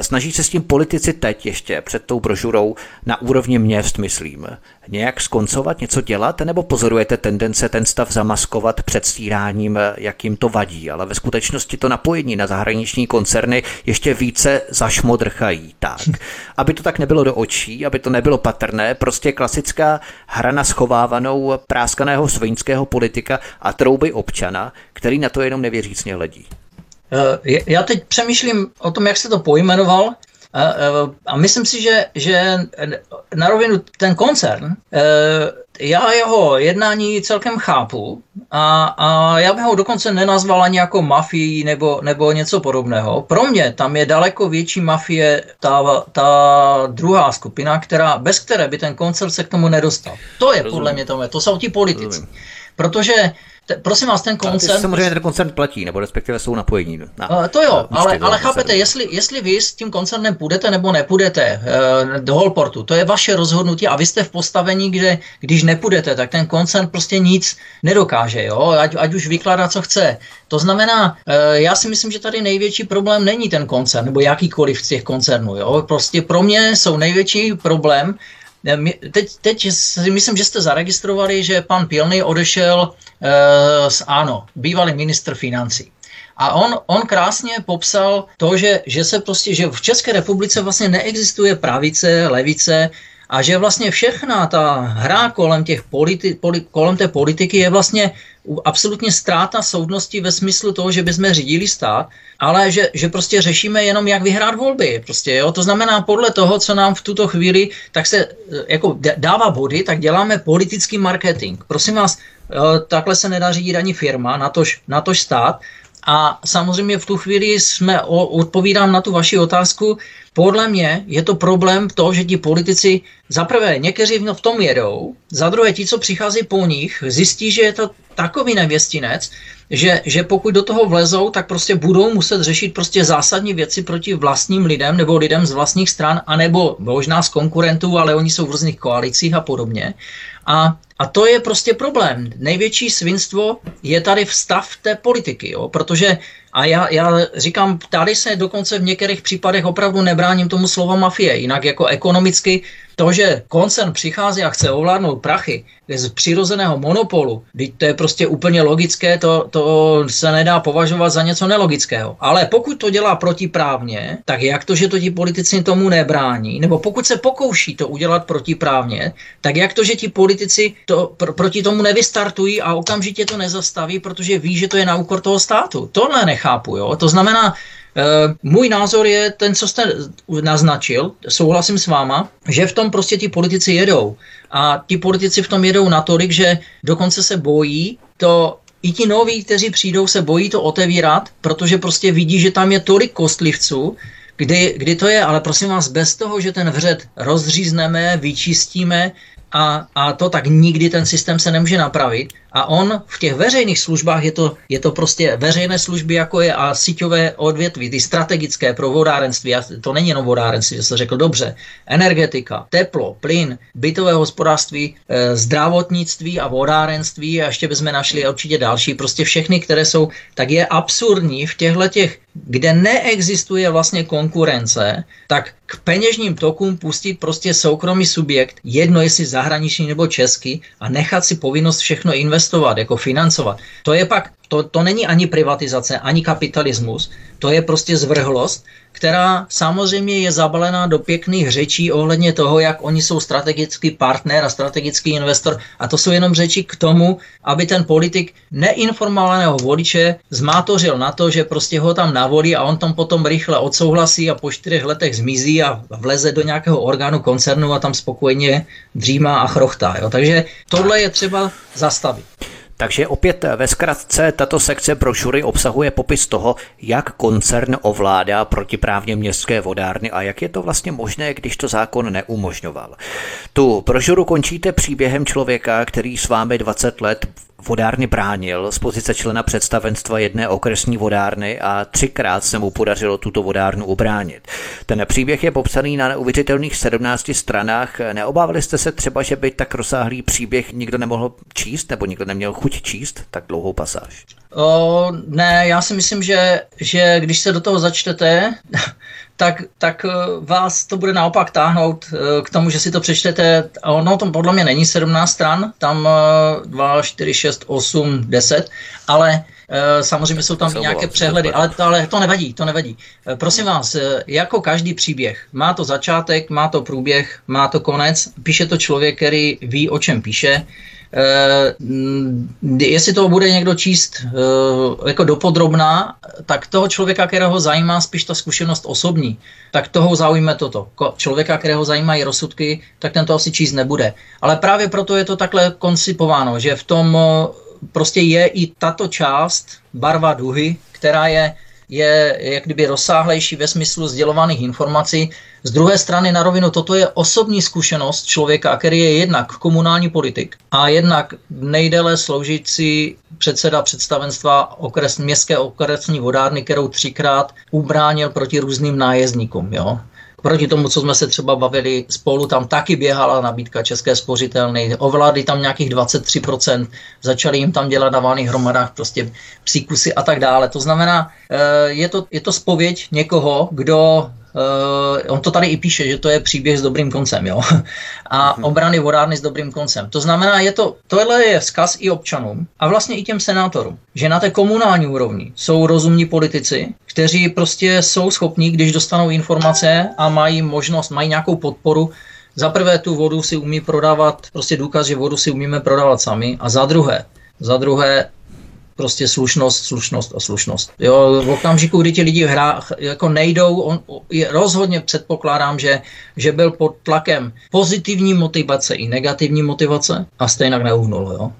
Snaží se s tím politici teď ještě před tou brožurou na úrovni měst, myslím, nějak skoncovat, něco dělat, nebo pozorujete tendence ten stav zamaskovat předstíráním, jak jim to vadí, ale ve skutečnosti to napojení na zahraniční koncerny ještě více zašmodrchají tak, aby to tak nebylo do očí, aby to nebylo patrné, prostě klasická hra na schovávanou práskaného svinského politika a trouby občana, který na to jenom nevěřícně hledí. Já teď přemýšlím o tom, jak se to pojmenoval, A, a, a myslím si, že, že na rovinu ten koncern, já jeho jednání celkem chápu, a, a já bych ho dokonce nenazval ani jako mafii nebo, nebo něco podobného. Pro mě tam je daleko větší mafie ta, ta druhá skupina, která, bez které by ten koncert se k tomu nedostal. To je Rozumím. podle mě to, to jsou ti politici. Rozumím. Protože Te, prosím vás, ten koncern... Samozřejmě ten koncern platí, nebo respektive jsou napojení. Na, to jo, na ale, ale chápete, jestli, jestli vy s tím koncernem půjdete nebo nepůjdete e, do Holportu, to je vaše rozhodnutí a vy jste v postavení, kde když nepůjdete, tak ten koncern prostě nic nedokáže, jo? Ať, ať už vykládá, co chce. To znamená, e, já si myslím, že tady největší problém není ten koncern, nebo jakýkoliv z těch koncernů. Jo? Prostě pro mě jsou největší problém. Teď, teď si myslím, že jste zaregistrovali, že pan Pilný odešel e, z ANO, bývalý ministr financí. A on, on krásně popsal to, že, že, se prostě, že v České republice vlastně neexistuje pravice, levice a že vlastně všechna ta hra kolem, těch politi, poli, kolem té politiky je vlastně absolutně ztráta soudnosti ve smyslu toho, že bychom řídili stát, ale že, že prostě řešíme jenom, jak vyhrát volby. Prostě, jo? To znamená, podle toho, co nám v tuto chvíli tak se jako dává body, tak děláme politický marketing. Prosím vás, takhle se nedá řídit ani firma, natož, natož stát. A samozřejmě v tu chvíli jsme, odpovídám na tu vaši otázku, podle mě je to problém to, že ti politici za prvé někteří v tom jedou, za druhé ti, co přichází po nich, zjistí, že je to takový nevěstinec, že, že pokud do toho vlezou, tak prostě budou muset řešit prostě zásadní věci proti vlastním lidem nebo lidem z vlastních stran, anebo možná z konkurentů, ale oni jsou v různých koalicích a podobně. A, a to je prostě problém. Největší svinstvo je tady vstav té politiky, jo? Protože, a já, já říkám, tady se dokonce v některých případech opravdu nebráním tomu slovo mafie, jinak jako ekonomicky to, že koncern přichází a chce ovládnout prachy z přirozeného monopolu, to je prostě úplně logické, to, to se nedá považovat za něco nelogického. Ale pokud to dělá protiprávně, tak jak to, že to ti politici tomu nebrání, nebo pokud se pokouší to udělat protiprávně, tak jak to, že ti politici to, pr- proti tomu nevystartují a okamžitě to nezastaví, protože ví, že to je na úkor toho státu. Tohle nechápu, jo. To znamená, můj názor je ten, co jste naznačil, souhlasím s váma, že v tom prostě ti politici jedou. A ti politici v tom jedou natolik, že dokonce se bojí to, i ti noví, kteří přijdou, se bojí to otevírat, protože prostě vidí, že tam je tolik kostlivců, kdy, kdy to je, ale prosím vás, bez toho, že ten vřed rozřízneme, vyčistíme, A, a to tak nikdy ten systém se nemůže napravit. A on v těch veřejných službách, je to, je to prostě veřejné služby, jako je a síťové odvětví, ty strategické pro vodárenství, to není jenom vodárenství, že se řekl dobře, energetika, teplo, plyn, bytové hospodářství, e, zdravotnictví a vodárenství a ještě bychom našli určitě další, prostě všechny, které jsou, tak je absurdní v těchto těch, kde neexistuje vlastně konkurence, tak k peněžním tokům pustit prostě soukromý subjekt, jedno jestli zahraniční nebo český, a nechat si povinnost všechno investovat, jako financovat. To je pak, to, to není ani privatizace, ani kapitalismus, to je prostě zvrhlost, která samozřejmě je zabalená do pěkných řečí ohledně toho, jak oni jsou strategický partner a strategický investor. A to jsou jenom řeči k tomu, aby ten politik neinformovaného voliče zmátořil na to, že prostě ho tam navolí a on tam potom rychle odsouhlasí a po čtyřech letech zmizí a vleze do nějakého orgánu koncernu a tam spokojeně dřímá a chrochtá. Jo? Takže tohle je třeba zastavit. Takže opět ve zkratce tato sekce brožury obsahuje popis toho, jak koncern ovládá protiprávně městské vodárny a jak je to vlastně možné, když to zákon neumožňoval. Tu brožuru končíte příběhem člověka, který s vámi dvacet let vodárny bránil z pozice člena představenstva jedné okresní vodárny a třikrát se mu podařilo tuto vodárnu ubránit. Ten příběh je popsaný na neuvěřitelných sedmnácti stranách. Neobávali jste se třeba, že by tak rozsáhlý příběh nikdo nemohl číst nebo nikdo neměl chuť číst tak dlouhou pasáž? O, ne, já si myslím, že, že když se do toho začtete, tak, tak vás to bude naopak táhnout k tomu, že si to přečtete. Ono tam podle mě není sedmnáct stran, tam dva, čtyři, šest, osm, deset, ale samozřejmě jsou tam nějaké přehledy, ale to, ale to nevadí, to nevadí. Prosím vás, jako každý příběh, má to začátek, má to průběh, má to konec, píše to člověk, který ví, o čem píše. Uh, jestli to bude někdo číst uh, jako dopodrobná, tak toho člověka, kterého zajímá spíš ta zkušenost osobní, tak toho zaujme toto. Ko- člověka, kterého zajímají rozsudky, tak ten to asi číst nebude. Ale právě proto je to takhle koncipováno, že v tom uh, prostě je i tato část, barva duhy, která je, je jak kdyby rozsáhlejší ve smyslu sdělovaných informací. Z druhé strany na rovinu, toto je osobní zkušenost člověka, který je jednak komunální politik a jednak nejdéle sloužící předseda představenstva okres, městské okresní vodárny, kterou třikrát ubránil proti různým nájezdníkům, jo. Proti tomu, co jsme se třeba bavili spolu, tam taky běhala nabídka České spořitelny, ovládli tam nějakých dvacet tři procent, začali jim tam dělat na valných hromadách prostě psí kusy a tak dále. To znamená, je to, je to zpověď někoho, kdo, on to tady i píše, že to je příběh s dobrým koncem, jo, a obrany vodárny s dobrým koncem. To znamená, je to, tohle je vzkaz i občanům a vlastně i těm senátorům, že na té komunální úrovni jsou rozumní politici, kteří prostě jsou schopní, když dostanou informace a mají možnost, mají nějakou podporu. Za prvé tu vodu si umí prodávat, prostě důkaz, že vodu si umíme prodávat sami, a za druhé, za druhé prostě slušnost, slušnost a slušnost. Jo, v okamžiku, kdy ti lidi v hrách jako nejdou, on, je, rozhodně předpokládám, že, že byl pod tlakem pozitivní motivace i negativní motivace a stejně neuhnul, jo.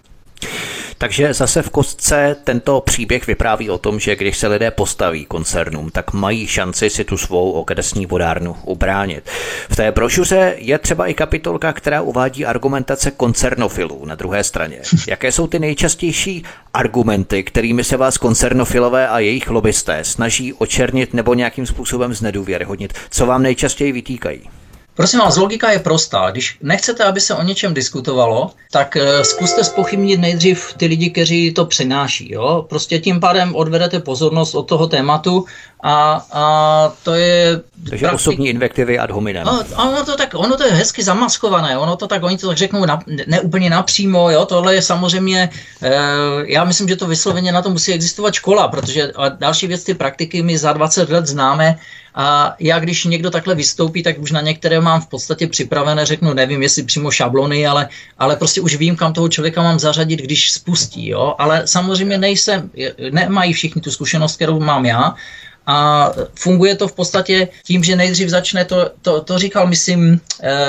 Takže zase v kostce tento příběh vypráví o tom, že když se lidé postaví koncernům, tak mají šanci si tu svou okresní vodárnu ubránit. V té brožuře je třeba i kapitolka, která uvádí argumentace koncernofilů na druhé straně. Jaké jsou ty nejčastější argumenty, kterými se vás koncernofilové a jejich lobbysté snaží očernit nebo nějakým způsobem znedůvěryhodnit? Co vám nejčastěji vytýkají? Prosím vás, logika je prostá. Když nechcete, aby se o něčem diskutovalo, tak zkuste zpochybnit nejdřív ty lidi, kteří to přináší. Jo? Prostě tím pádem odvedete pozornost od toho tématu a, a to je... Takže praktik... osobní invektivy ad hominem. No, ono, to tak, ono to je hezky zamaskované, ono to tak, oni to tak řeknou na, ne úplně napřímo, jo? Tohle je samozřejmě, e, já myslím, že to vysloveně na to musí existovat škola, protože další věc, ty praktiky my za dvacet let známe. A já, když někdo takhle vystoupí, tak už na některé mám v podstatě připravené, řeknu, nevím, jestli přímo šablony, ale, ale prostě už vím, kam toho člověka mám zařadit, když spustí, jo. Ale samozřejmě nejsem, nemají všichni tu zkušenost, kterou mám já. A funguje to v podstatě tím, že nejdřív začne, to, to, to říkal, myslím, eh,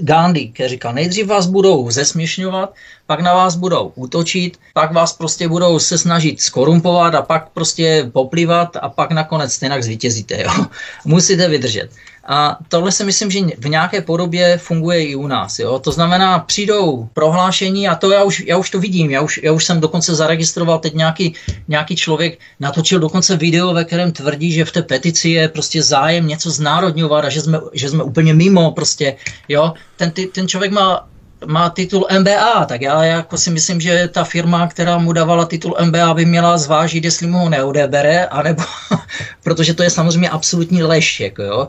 Gandhi, který říkal, nejdřív vás budou zesměšňovat, pak na vás budou útočit, pak vás prostě budou se snažit skorumpovat a pak prostě poplivat a pak nakonec stejnak zvítězíte, jo. Musíte vydržet. A tohle si myslím, že v nějaké podobě funguje i u nás, jo. To znamená, přijdou prohlášení a to já už, já už to vidím, já už, já už jsem dokonce zaregistroval, teď nějaký, nějaký člověk natočil dokonce video, ve kterém tvrdí, že v té petici je prostě zájem něco znárodňovat a že jsme, že jsme úplně mimo prostě, jo. Ten, ty, ten člověk má... má titul M B A, tak já jako si myslím, že ta firma, která mu dávala titul M B A, by měla zvážit, jestli mu ho neodebere, anebo, protože to je samozřejmě absolutní lež, jako jo.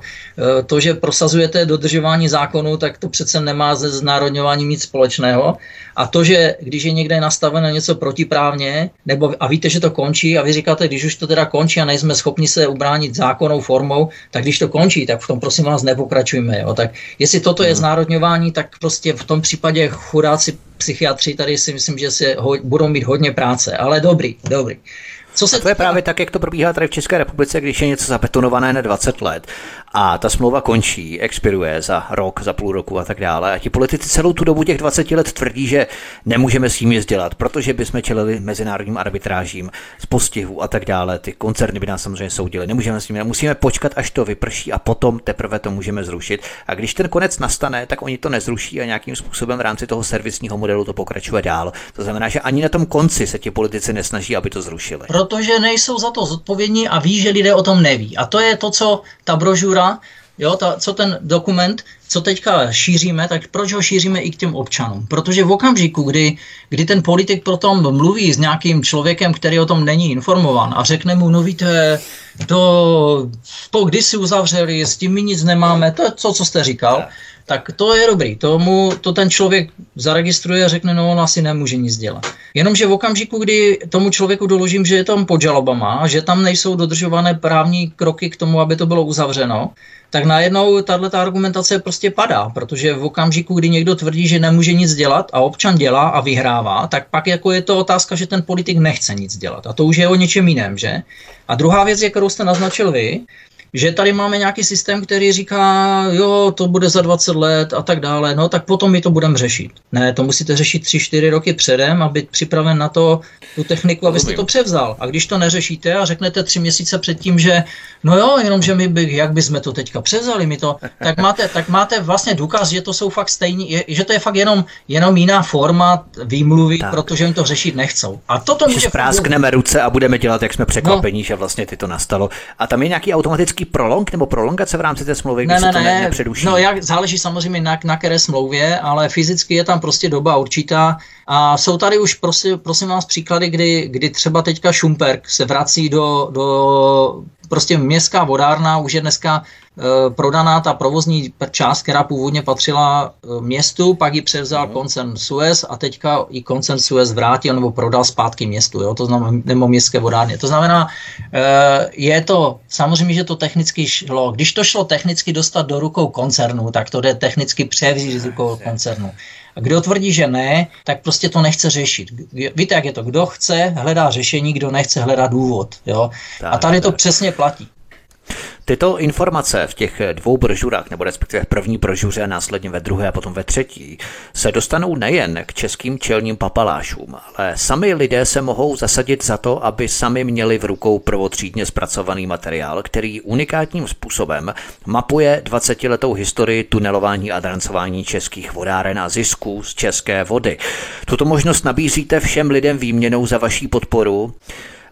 To, že prosazujete dodržování zákonů, tak to přece nemá se znárodňováním nic společného. A to, že když je někde nastaveno něco protiprávně, nebo a víte, že to končí a vy říkáte, když už to teda končí a nejsme schopni se ubránit zákonnou formou, tak když to končí, tak v tom prosím vás nepokračujme, jo. Tak jestli toto je znárodňování, tak prostě v tom případě chudáci psychiatři tady si myslím, že se ho, budou mít hodně práce, ale dobrý, dobrý. Co se to je právě tak, jak to probíhá tady v České republice, když je něco zabetonované na dvacet let a ta smlouva končí, expiruje za rok, za půl roku a tak dále. A ti politici celou tu dobu těch dvacet let tvrdí, že nemůžeme s tím nic dělat, protože bychom čelili mezinárodním arbitrážím z postihu a tak dále. Ty koncerny by nás samozřejmě soudily. Nemůžeme s tím, musíme počkat, až to vyprší a potom teprve to můžeme zrušit. A když ten konec nastane, tak oni to nezruší a nějakým způsobem v rámci toho servisního modelu to pokračuje dál. To znamená, že ani na tom konci se ti politici nesnaží, aby to zrušili. Protože nejsou za to zodpovědní a ví, že lidé o tom neví. A to je to, co ta brožura, jo, ta, co ten dokument, co teďka šíříme, tak proč ho šíříme i k těm občanům? Protože v okamžiku, kdy, kdy ten politik potom mluví s nějakým člověkem, který o tom není informován a řekne mu, no víte, to, to když si uzavřeli, s tím my nic nemáme, to je to, co jste říkal, tak to je dobrý, tomu to ten člověk zaregistruje a řekne, no on asi nemůže nic dělat. Jenomže v okamžiku, kdy tomu člověku doložím, že je tam pod žalobama, že tam nejsou dodržované právní kroky k tomu, aby to bylo uzavřeno, tak najednou tato argumentace prostě padá, protože v okamžiku, kdy někdo tvrdí, že nemůže nic dělat a občan dělá a vyhrává, tak pak jako je to otázka, že ten politik nechce nic dělat. A to už je o něčem jiném, že? A druhá věc, kterou jste naznačil vy, že tady máme nějaký systém, který říká, jo, to bude za dvacet let a tak dále, no tak potom my to budeme řešit. Ne, to musíte řešit tři čtyři roky předem a být připraven na to, tu techniku, abyste to převzal. A když to neřešíte a řeknete tři měsíce předtím, že no jo, jenomže my by, jak bychom to teďka převzali, my to, tak máte, tak máte vlastně důkaz, že to jsou fakt stejný, že to je fakt jenom, jenom jiná forma výmluvy, tak. Protože oni to řešit nechcou. A toto může práskneme ruce a budeme dělat, jak jsme překvapení, no. Že vlastně ty to nastalo. A tam je nějaký automatický prolong nebo prolongace v rámci té smlouvy, když ne, ne, se to ne, nepředuší? No, jak, záleží samozřejmě na, na které smlouvě, ale fyzicky je tam prostě doba určitá. A jsou tady už, prosím, prosím vás, příklady, kdy, kdy třeba teďka Šumperk se vrací do, do prostě městská vodárna, už je dneska e, prodaná ta provozní část, která původně patřila městu, pak ji převzal mm. koncern Suez a teďka i koncern Suez vrátil nebo prodal zpátky městu, jo, to znamená, nebo městské vodárně. To znamená, e, je to, samozřejmě, že to technicky šlo. Když to šlo technicky dostat do rukou koncernu, tak to jde technicky převzít z rukou koncernu. A kdo tvrdí, že ne, tak prostě to nechce řešit. Víte, jak je to? Kdo chce, hledá řešení, kdo nechce, hledá důvod. Jo? Tak, a tady tak. To přesně platí. Tyto informace v těch dvou brožurách, nebo respektive v první brožuře a následně ve druhé a potom ve třetí, se dostanou nejen k českým čelním papalášům, ale sami lidé se mohou zasadit za to, aby sami měli v rukou prvotřídně zpracovaný materiál, který unikátním způsobem mapuje dvacetiletou historii tunelování a drancování českých vodáren a zisků z české vody. Tuto možnost nabízíte všem lidem výměnou za vaší podporu.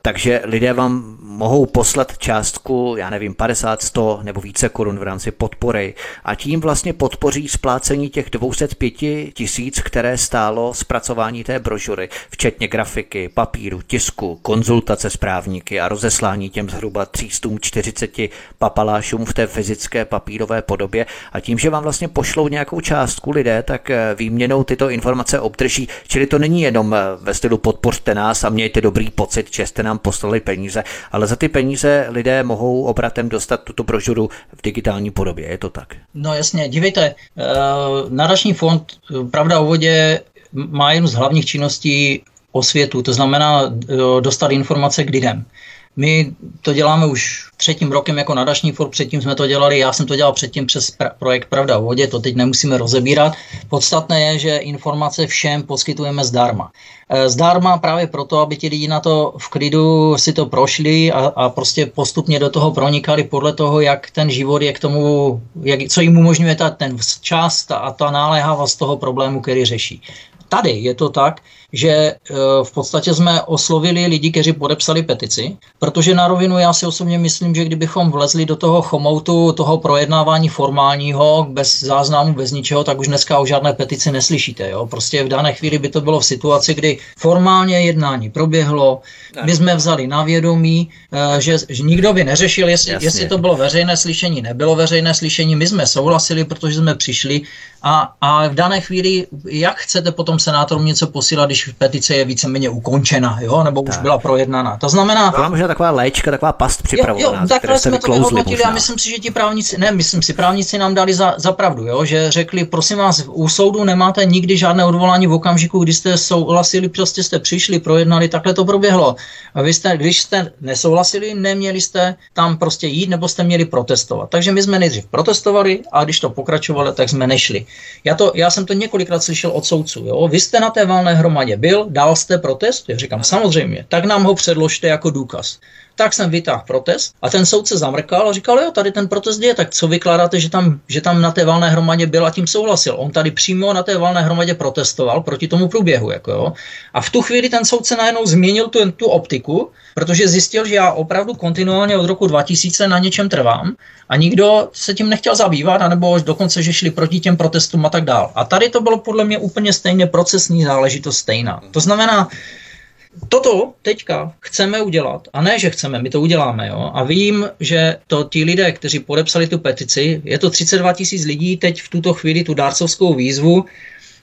Takže lidé vám mohou poslat částku, já nevím, padesát, sto nebo více korun v rámci podpory a tím vlastně podpoří splácení těch dvě stě pět tisíc, které stálo zpracování té brožury, včetně grafiky, papíru, tisku, konzultace s právníky a rozeslání těm zhruba tři sta čtyřicet papalášům v té fyzické papírové podobě. A tím, že vám vlastně pošlou nějakou částku lidé, tak výměnou tyto informace obdrží. Čili to není jenom ve stylu podpořte nás a mějte dobrý pocit, že jste nám poslali peníze, ale za ty peníze lidé mohou obratem dostat tuto brožuru v digitální podobě, je to tak? No jasně, dívejte, Nadační fond Pravda o vodě má jednu z hlavních činností osvětu, to znamená dostat informace k lidem. My to děláme už třetím rokem jako nadační fond, předtím jsme to dělali, já jsem to dělal předtím přes pra- projekt Pravda o vodě, to teď nemusíme rozebírat. Podstatné je, že informace všem poskytujeme zdarma. Zdarma právě proto, aby ti lidi na to v klidu si to prošli a, a prostě postupně do toho pronikali podle toho, jak ten život je k tomu, jak, co jim umožňuje ta, ten čas a ta náléhavost toho problému, který řeší. Tady je to tak, že v podstatě jsme oslovili lidi, kteří podepsali petici, protože na rovinu já si osobně myslím, že kdybychom vlezli do toho chomoutu, toho projednávání formálního, bez záznamu, bez ničeho, tak už dneska o žádné petici neslyšíte. Jo? Prostě v dané chvíli by to bylo v situaci, kdy formálně jednání proběhlo, my jsme vzali na vědomí, že, že nikdo by neřešil, jestli, jestli to bylo veřejné slyšení, nebylo veřejné slyšení, my jsme souhlasili, protože jsme přišli a, a v dané chvíli, jak chcete potom senátorům něco posílat, když petice je víceméně ukončena, jo, nebo tak. Už byla projednána. To znamená... To byla možná taková léčka, taková past připravená. Jo, jo takhle jsme to vyhodnotili a myslím si, že ti právníci, ne, myslím si, právníci nám dali za, za pravdu, jo, že řekli, prosím vás, u soudu nemáte nikdy žádné odvolání v okamžiku, kdy jste souhlasili, prostě jste přišli, projednali, takhle to proběhlo. A vy jste, když jste nesouhlasili, neměli jste tam prostě jít, nebo jste měli protestovat. Takže my jsme nejdřív protestovali a když to pokračovalo, tak jsme nešli. Já, to, já jsem to několikrát slyšel od soudců, jo, vy jste na té valné hromadě byl, dal jste protest? Já říkám, samozřejmě, tak nám ho předložte jako důkaz. Tak jsem vytáhl protest a ten soudce zamrkal a říkal, jo, tady ten protest je, tak co vykládáte, že tam, že tam na té valné hromadě byl a tím souhlasil. On tady přímo na té valné hromadě protestoval proti tomu průběhu. Jako jo. A v tu chvíli ten soudce najednou změnil tu, tu optiku, protože zjistil, že já opravdu kontinuálně od roku dva tisíce na něčem trvám a nikdo se tím nechtěl zabývat, anebo dokonce, že šli proti těm protestům a tak dál. A tady to bylo podle mě úplně stejně procesní záležitost stejná. To znamená, toto teďka chceme udělat, a ne, že chceme, my to uděláme, jo, a vím, že to ti lidé, kteří podepsali tu petici, je to třicet dva tisíc lidí teď v tuto chvíli tu dárcovskou výzvu,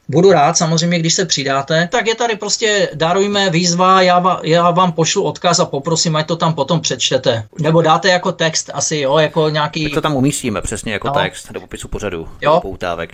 budu rád samozřejmě, když se přidáte, tak je tady prostě darujme výzva, já, va, já vám pošlu odkaz a poprosím, ať to tam potom přečtete. Nebo dáte jako text asi, jo, jako nějaký... My to tam umístíme přesně jako no. Text do popisu pořadu, jo? Poutávek.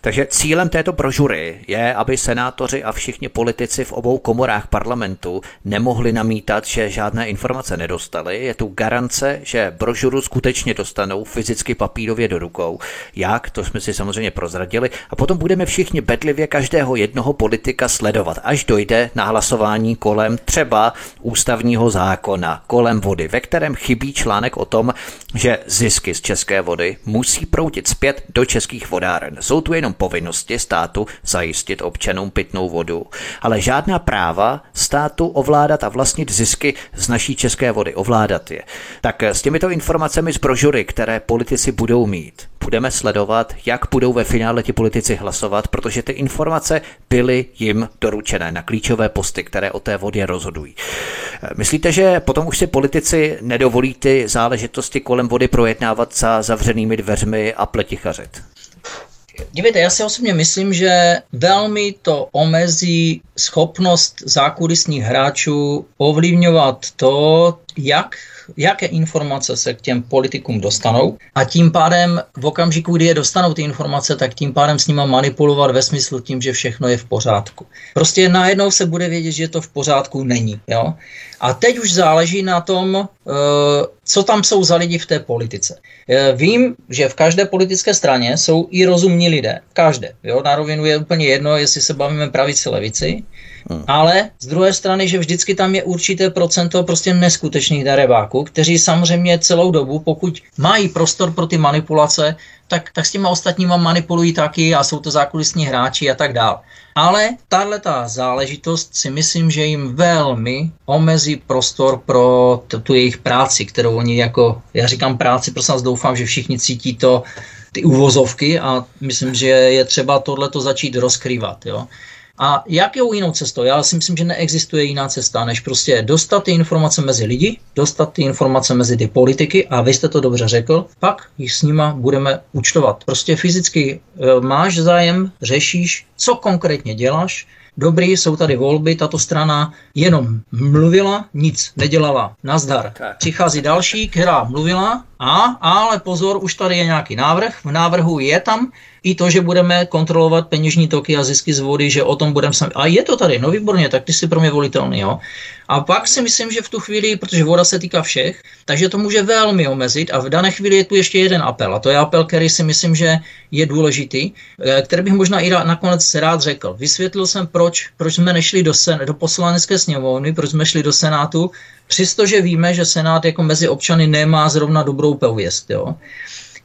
Takže cílem této brožury je, aby senátoři a všichni politici v obou komorách parlamentu nemohli namítat, že žádné informace nedostali. Je tu garance, že brožuru skutečně dostanou fyzicky papírově do rukou. Jak? To jsme si samozřejmě prozradili. A potom budeme všichni bedlivě každého jednoho politika sledovat, až dojde na hlasování kolem třeba ústavního zákona, kolem vody, ve kterém chybí článek o tom, že zisky z české vody musí proudit zpět do českých vodáren. Jsou tu jenom povinnosti státu zajistit občanům pitnou vodu, ale žádná práva státu ovládat a vlastnit zisky z naší české vody, ovládat je. Tak s těmito informacemi z brožury, které politici budou mít, budeme sledovat, jak budou ve finále ti politici hlasovat, protože ty informace byly jim doručené na klíčové posty, které o té vodě rozhodují. Myslíte, že potom už si politici nedovolí ty záležitosti kolem vody projednávat za zavřenými dveřmi a pletichařit? Dívejte, já si osobně myslím, že velmi to omezí schopnost zákulisních hráčů ovlivňovat to, jak, jaké informace se k těm politikům dostanou, a tím pádem v okamžiku, kdy je dostanou ty informace, tak tím pádem s nima manipulovat ve smyslu tím, že všechno je v pořádku. Prostě najednou se bude vědět, že to v pořádku není. Jo? A teď už záleží na tom, co tam jsou za lidi v té politice. Vím, že v každé politické straně jsou i rozumní lidé. V každé. Jo? Na rovinu je úplně jedno, jestli se bavíme pravici, levici. Hmm. Ale z druhé strany, že vždycky tam je určité procento prostě neskutečných darebáků, kteří samozřejmě celou dobu, pokud mají prostor pro ty manipulace, tak, tak s těma ostatníma manipulují taky a jsou to zákulisní hráči a tak dál. Ale tahleta záležitost si myslím, že jim velmi omezí prostor pro t- tu jejich práci, kterou oni jako, já říkám práci, prostě doufám, že všichni cítí to, ty uvozovky, a myslím, že je třeba tohleto začít rozkrývat, jo. A jakou jinou cestou? Já si myslím, že neexistuje jiná cesta, než prostě dostat ty informace mezi lidi, dostat ty informace mezi ty politiky, a vy jste to dobře řekl, pak jich s nima budeme účtovat. Prostě fyzicky máš zájem, řešíš, co konkrétně děláš. Dobrý, jsou tady volby, tato strana jenom mluvila, nic nedělala, nazdar. Přichází další, která mluvila, a, ale pozor, už tady je nějaký návrh, v návrhu je tam i to, že budeme kontrolovat peněžní toky a zisky z vody, že o tom budeme sami. A je to tady, no výborně, tak ty jsi pro mě volitelný, jo. A pak si myslím, že v tu chvíli, protože voda se týká všech, takže to může velmi omezit, a v dané chvíli je tu ještě jeden apel, a to je apel, který si myslím, že je důležitý, který bych možná i nakonec rád řekl. Vysvětlil jsem, proč, proč jsme nešli do, sen, do poslanecké sněmovny, proč jsme šli do Senátu, přestože víme, že Senát jako mezi občany nemá zrovna dobrou pověst, jo.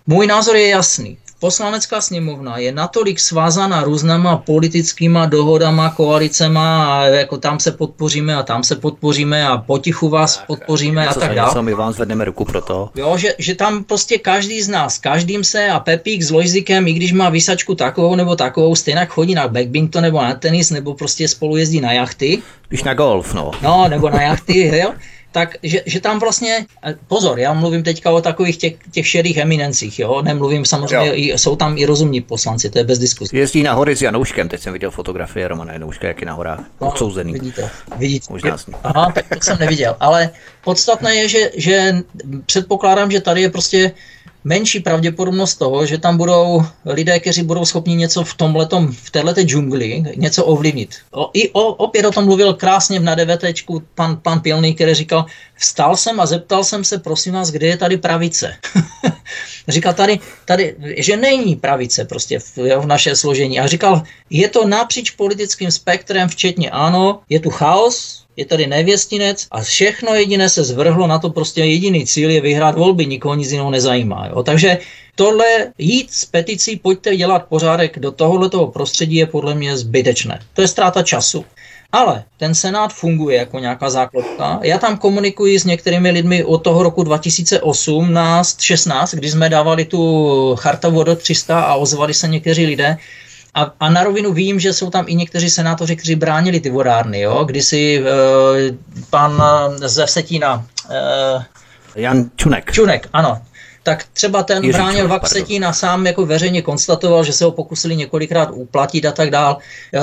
Můj názor je jasný. Poslanecká sněmovna je natolik svázaná různýma politickýma dohodama, koalicema, a jako tam se podpoříme a tam se podpoříme a potichu vás tak, podpoříme a tak dále. My vám zvedneme ruku pro to. Jo, že, že tam prostě každý z nás, každým se a Pepík s Lojzikem, i když má vysačku takovou nebo takovou, stejně chodí na badminton nebo na tenis, nebo prostě spolu jezdí na jachty. Když na golf, no. No, nebo na jachty, jo. Tak, že, že tam vlastně, pozor, já mluvím teďka o takových těch, těch šedých eminencích, jo, nemluvím samozřejmě, jo. I, jsou tam i rozumní poslanci, to je bez diskuse. Jezdí na hory s Janouškem, teď jsem viděl fotografie Romana Janouška, jak je na horách, no, odsouzený. Vidíte, vidíte. Možná s ním. Aha, tak, tak jsem neviděl, ale podstatné je, že, že předpokládám, že tady je prostě menší pravděpodobnost toho, že tam budou lidé, kteří budou schopni něco v tomhletom, v téhleté džungli něco ovlivnit. O, i o, opět o tom mluvil krásně v nadevetečku pan, pan Pilný, který říkal, vstal jsem a zeptal jsem se, prosím vás, kde je tady pravice? Říkal tady, tady, že není pravice prostě v, v naše složení. A říkal, je to napříč politickým spektrem, včetně ANO, je tu chaos, je tady nevěstinec a všechno jediné se zvrhlo na to, prostě jediný cíl je vyhrát volby, nikoho nic jiného nezajímá. Jo? Takže tohle jít s peticí, pojďte dělat pořádek do tohoto prostředí, je podle mě zbytečné. To je ztráta času. Ale ten Senát funguje jako nějaká záklopka. Já tam komunikuji s některými lidmi od toho roku dva tisíce osmnáct šestnáct, kdy jsme dávali tu Charta voda tři sta a ozvali se někteří lidé. A, a na rovinu vím, že jsou tam i někteří senátoři, kteří bránili ty vodárny, jo? Kdysi e, pan ze Vsetína... E, Jan Čunek. Čunek, ano. Tak třeba ten Ježíš bránil V A K Vsetína, sám jako veřejně konstatoval, že se ho pokusili několikrát uplatit a tak dál. E,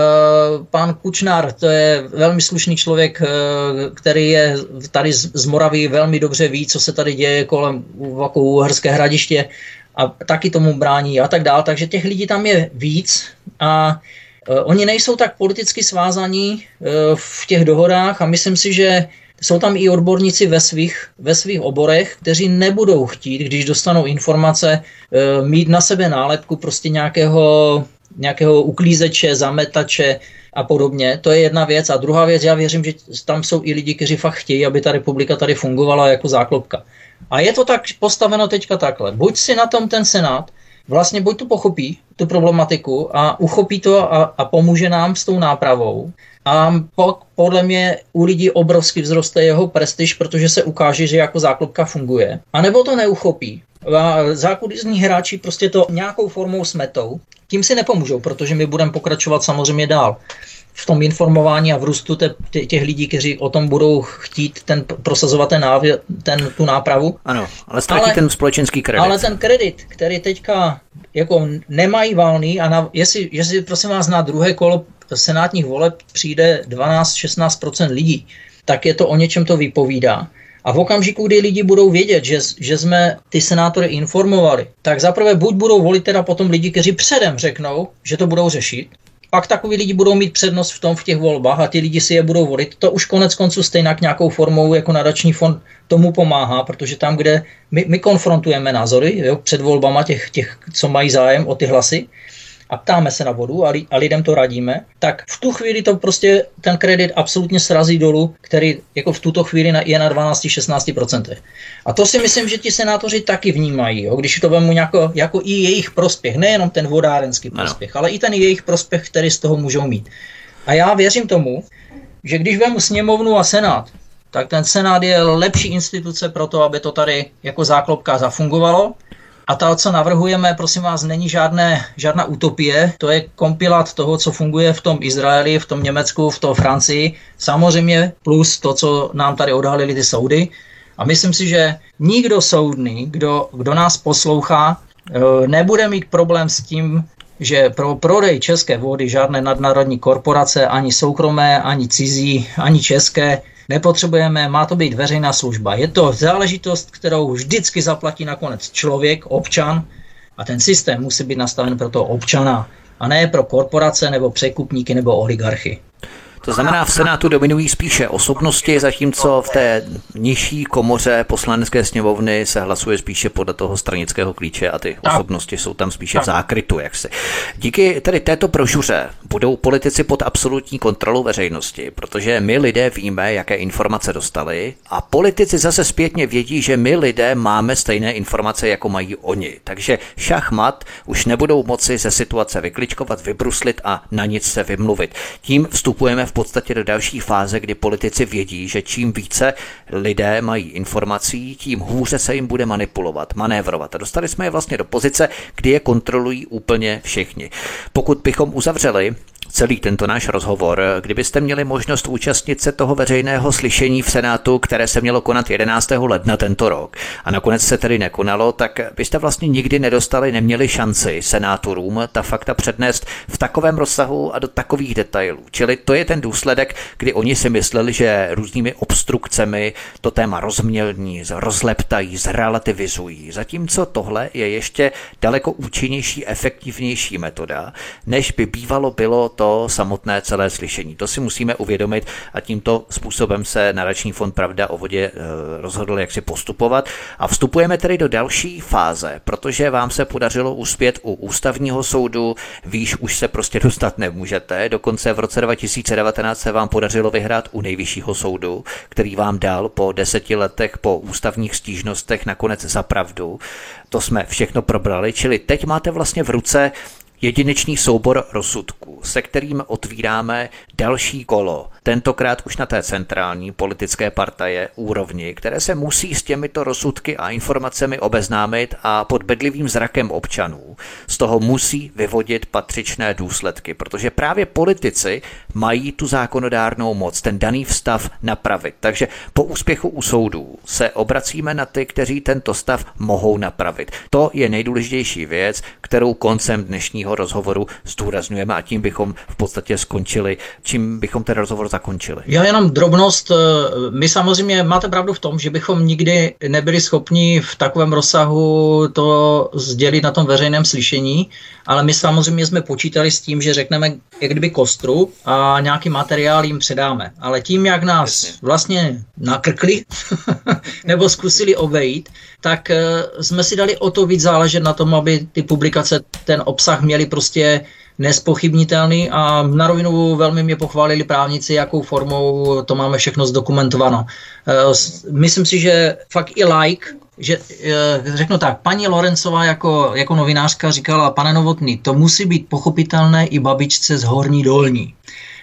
pan Kučnár, to je velmi slušný člověk, e, který je tady z, z Moravy, velmi dobře ví, co se tady děje kolem Úherské Hradiště. a taky tomu brání a tak dál. Takže těch lidí tam je víc a oni nejsou tak politicky svázaní v těch dohodách a myslím si, že jsou tam i odborníci ve svých, ve svých oborech, kteří nebudou chtít, když dostanou informace, mít na sebe nálepku prostě nějakého, nějakého uklízeče, zametače a podobně. To je jedna věc. A druhá věc, já věřím, že tam jsou i lidi, kteří fakt chtějí, aby ta republika tady fungovala jako záklopka. A je to tak postaveno teďka takhle. Buď si na tom ten Senát vlastně buď to pochopí, tu problematiku, a uchopí to a, a pomůže nám s tou nápravou. A pak podle mě u lidí obrovsky vzroste jeho prestiž, protože se ukáže, že jako záklopka funguje. A nebo to neuchopí. A zákulisní hráči prostě to nějakou formou smetou. Tím si nepomůžou, protože my budeme pokračovat samozřejmě dál v tom informování a v růstu te, těch lidí, kteří o tom budou chtít ten, prosazovat ten návě, ten, tu nápravu. Ano, ale ztratí ale, ten společenský kredit. Ale ten kredit, který teďka jako nemají valný a na, jestli, jestli prosím vás na druhé kolo senátních voleb přijde dvanáct až šestnáct procent lidí, tak je to o něčem to vypovídá. A v okamžiku, kdy lidi budou vědět, že, že jsme ty senátory informovali, tak zaprvé buď budou volit teda potom lidi, kteří předem řeknou, že to budou řešit, pak takový lidi budou mít přednost v tom v těch volbách a ty lidi si je budou volit. To už konec konců stejně nějakou formou jako nadační fond tomu pomáhá, protože tam, kde my, my konfrontujeme názory jo, před volbama těch, těch, co mají zájem o ty hlasy, a ptáme se na vodu a, li, a lidem to radíme, tak v tu chvíli to prostě ten kredit absolutně srazí dolů, který jako v tuto chvíli na, je na dvanáct až šestnáct procent. A to si myslím, že ti senátoři taky vnímají, jo? Když to vemu jako, jako i jejich prospěch, nejenom ten vodárenský prospěch, ale i ten jejich prospěch, který z toho můžou mít. A já věřím tomu, že když vemu sněmovnu a senát, tak ten senát je lepší instituce pro to, aby to tady jako záklopka zafungovalo. A to, co navrhujeme, prosím vás, není žádné, žádná utopie, to je kompilát toho, co funguje v tom Izraeli, v tom Německu, v tom Francii, samozřejmě plus to, co nám tady odhalili ty soudy. A myslím si, že nikdo soudný, kdo, kdo nás poslouchá, nebude mít problém s tím, že pro prodej české vody žádné nadnárodní korporace, ani soukromé, ani cizí, ani české, nepotřebujeme, má to být veřejná služba. Je to záležitost, kterou vždycky zaplatí nakonec člověk, občan, a ten systém musí být nastaven pro toho občana a ne pro korporace nebo překupníky nebo oligarchy. To znamená, v Senátu dominují spíše osobnosti, zatímco v té nižší komoře poslanecké sněmovny se hlasuje spíše podle toho stranického klíče a ty osobnosti jsou tam spíše v zákrytu, jak si. Díky tedy této brožuře budou politici pod absolutní kontrolou veřejnosti, protože my lidé víme, jaké informace dostali a politici zase zpětně vědí, že my lidé máme stejné informace, jako mají oni. Takže šachmat už nebudou moci ze situace vykličkovat, vybruslit a na nic se vymluvit. Tím vstupujeme v podstatě do další fáze, kdy politici vědí, že čím více lidé mají informací, tím hůře se jim bude manipulovat, manévrovat. A dostali jsme je vlastně do pozice, kdy je kontrolují úplně všichni. Pokud bychom uzavřeli celý tento náš rozhovor, kdybyste měli možnost účastnit se toho veřejného slyšení v Senátu, které se mělo konat jedenáctého ledna tento rok a nakonec se tedy nekonalo, tak byste vlastně nikdy nedostali, neměli šanci senátorům ta fakta přednést v takovém rozsahu a do takových detailů. Čili to je ten důsledek, kdy oni si mysleli, že různými obstrukcemi to téma rozmělní, rozleptají, zrelativizují. Zatímco tohle je ještě daleko účinnější, efektivnější metoda, než by bývalo bylo to samotné celé slyšení. To si musíme uvědomit a tímto způsobem se Nadační fond Pravda o vodě rozhodl, jak si postupovat. A vstupujeme tedy do další fáze, protože vám se podařilo uspět u Ústavního soudu, výš už se prostě dostat nemůžete. Dokonce v roce dva tisíce devatenáct se vám podařilo vyhrát u Nejvyššího soudu, který vám dal po deseti letech po ústavních stížnostech nakonec za pravdu. To jsme všechno probrali, čili teď máte vlastně v ruce jedinečný soubor rozsudků, se kterým otvíráme další kolo, tentokrát už na té centrální politické partaje úrovni, které se musí s těmito rozsudky a informacemi obeznámit a pod bedlivým zrakem občanů z toho musí vyvodit patřičné důsledky, protože právě politici mají tu zákonodárnou moc, ten daný stav napravit. Takže po úspěchu u soudů se obracíme na ty, kteří tento stav mohou napravit. To je nejdůležitější věc, kterou koncem dnešního dnešního rozhovoru zdůrazňujeme, a tím bychom v podstatě skončili. Čím bychom ten rozhovor zakončili? Já jenom drobnost. My samozřejmě máte pravdu v tom, že bychom nikdy nebyli schopni v takovém rozsahu to sdělit na tom veřejném slyšení, ale my samozřejmě jsme počítali s tím, že řekneme jak kdyby kostru a nějaký materiál jim předáme. Ale tím, jak nás vlastně nakrkli nebo zkusili obejít, tak jsme si dali o to víc záležet na tom, aby ty publikace ten obsah měly prostě nespochybnitelný, a na rovinu velmi mě pochválili právníci, jakou formou to máme všechno zdokumentováno. Myslím si, že fakt i like, že řeknu tak, paní Lorencová jako, jako novinářka říkala: pane Novotný, to musí být pochopitelné i babičce z Horní Dolní.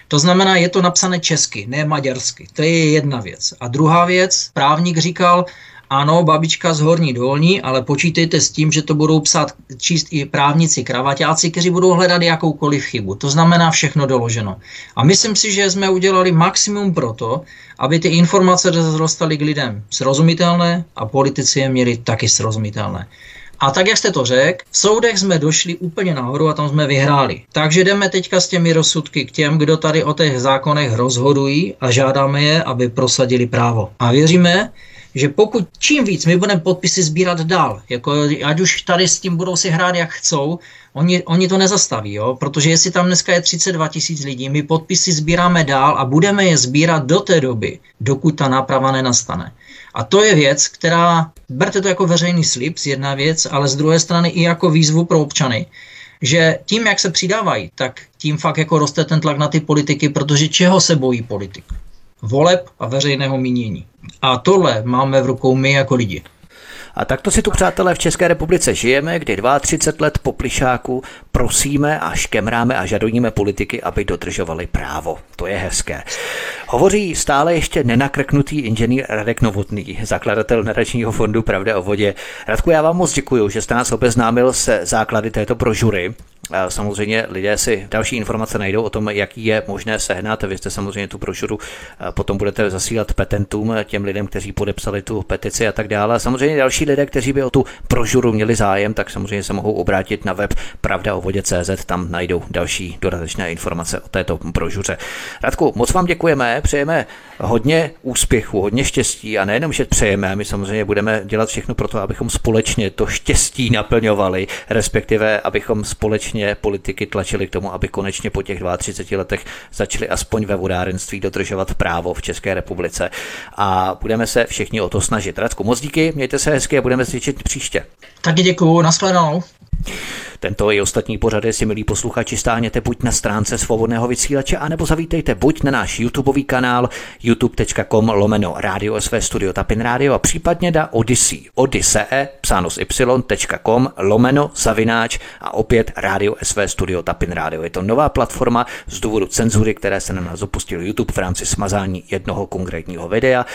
To znamená, je to napsané česky, ne maďarsky. To je jedna věc. A druhá věc, právník říkal: ano, babička z Horní Dolní, ale počítejte s tím, že to budou psát, číst i právníci, kravaťáci, kteří budou hledat jakoukoliv chybu. To znamená všechno doloženo. A myslím si, že jsme udělali maximum pro to, aby ty informace dostaly k lidem srozumitelné a politici je měli taky srozumitelné. A tak, jak jste to řekl, v soudech jsme došli úplně nahoru a tam jsme vyhráli. Takže jdeme teďka s těmi rozsudky k těm, kdo tady o těch zákonech rozhodují, a žádáme je, aby prosadili právo. A věříme, že pokud čím víc my budeme podpisy sbírat dál, jako ať už tady s tím budou si hrát jak chcou, oni, oni to nezastaví, jo? Protože jestli tam dneska je třicet dva tisíc lidí, my podpisy sbíráme dál a budeme je sbírat do té doby, dokud ta náprava nenastane. A to je věc, která, berte to jako veřejný slib, z jedna věc, ale z druhé strany i jako výzvu pro občany, že tím, jak se přidávají, tak tím fakt jako roste ten tlak na ty politiky, protože čeho se bojí politik? Voleb a veřejného mínění. A tohle máme v rukou my jako lidi. A takto si tu, přátelé, v České republice žijeme, kdy třicet dva let po plyšáku prosíme a škemráme a žadoníme politiky, aby dodržovali právo. To je hezké. Hovoří stále ještě nenakrknutý inženýr Radek Novotný, zakladatel Nadačního fondu Pravda o vodě. Radku, já vám moc děkuji, že jste nás obeznámil se základy této brožury. Samozřejmě lidé si další informace najdou o tom, jaký je možné sehnat. Vy jste samozřejmě tu brožuru potom budete zasílat petentům, těm lidem, kteří podepsali tu petici a tak dále. Samozřejmě další lidé, kteří by o tu brožuru měli zájem, tak samozřejmě se mohou obrátit na web pravda o vodě tečka cé zet, tam najdou další dodatečné informace o této brožuře. Radku, moc vám děkujeme, přejeme hodně úspěchu, hodně štěstí, a nejenom, že přejeme, my samozřejmě budeme dělat všechno pro to, abychom společně to štěstí naplňovali, respektive abychom společně politiky tlačili k tomu, aby konečně po těch třicet dva letech začali aspoň ve vodárenství dodržovat právo v České republice. A budeme se všichni o to snažit. Radku, moc díky, mějte se hezky a budeme se těšit příště. Taky děkuju, nashledanou. Tento i ostatní pořady si, milí posluchači, stáhněte buď na stránce Svobodného vysílače, anebo zavítejte buď na náš YouTubeový kanál youtube.com lomeno Radio SV Studio Tapin Radio a případně na Odysee, Odysee, psáno s y.com lomeno zavináč a opět Radio S V Studio Tapin Radio. Je to nová platforma z důvodu cenzury, které se na nás opustil YouTube v rámci smazání jednoho konkrétního videa.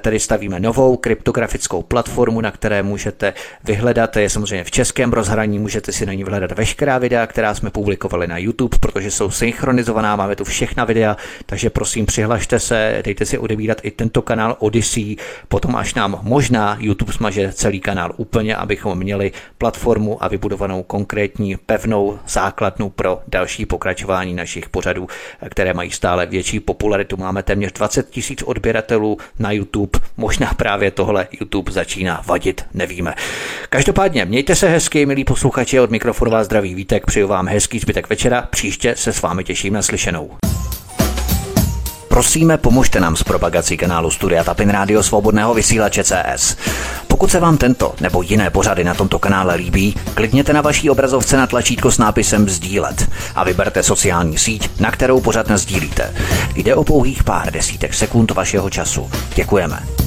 Tady stavíme novou kryptografickou platformu, na které můžete vyhledat, je samozřejmě v českém rozhraní, můžete si na ní vyhledat veškerá videa, která jsme publikovali na YouTube, protože jsou synchronizovaná, máme tu všechna videa, takže prosím, přihlašte se, dejte si odebírat i tento kanál Odysee, potom až nám možná YouTube smaže celý kanál úplně, abychom měli platformu a vybudovanou konkrétní pevnou základnu pro další pokračování našich pořadů, které mají stále větší popularitu. Máme téměř dvacet tisíc odběratelů na YouTube, možná právě tohle YouTube začíná vadit, nevíme. Každopádně mějte se hezky, milí posluchači, od mikrofonu vás zdraví Vítek, přeju vám hezký zbytek večera, příště se s vámi těším na slyšenou. Prosíme, pomožte nám s propagací kanálu Studia Tapin Radio Svobodného vysílače C S. Pokud se vám tento nebo jiné pořady na tomto kanále líbí, klikněte na vaší obrazovce na tlačítko s nápisem sdílet a vyberte sociální síť, na kterou pořad nasdílíte. Jde o pouhých pár desítek sekund vašeho času. Děkujeme.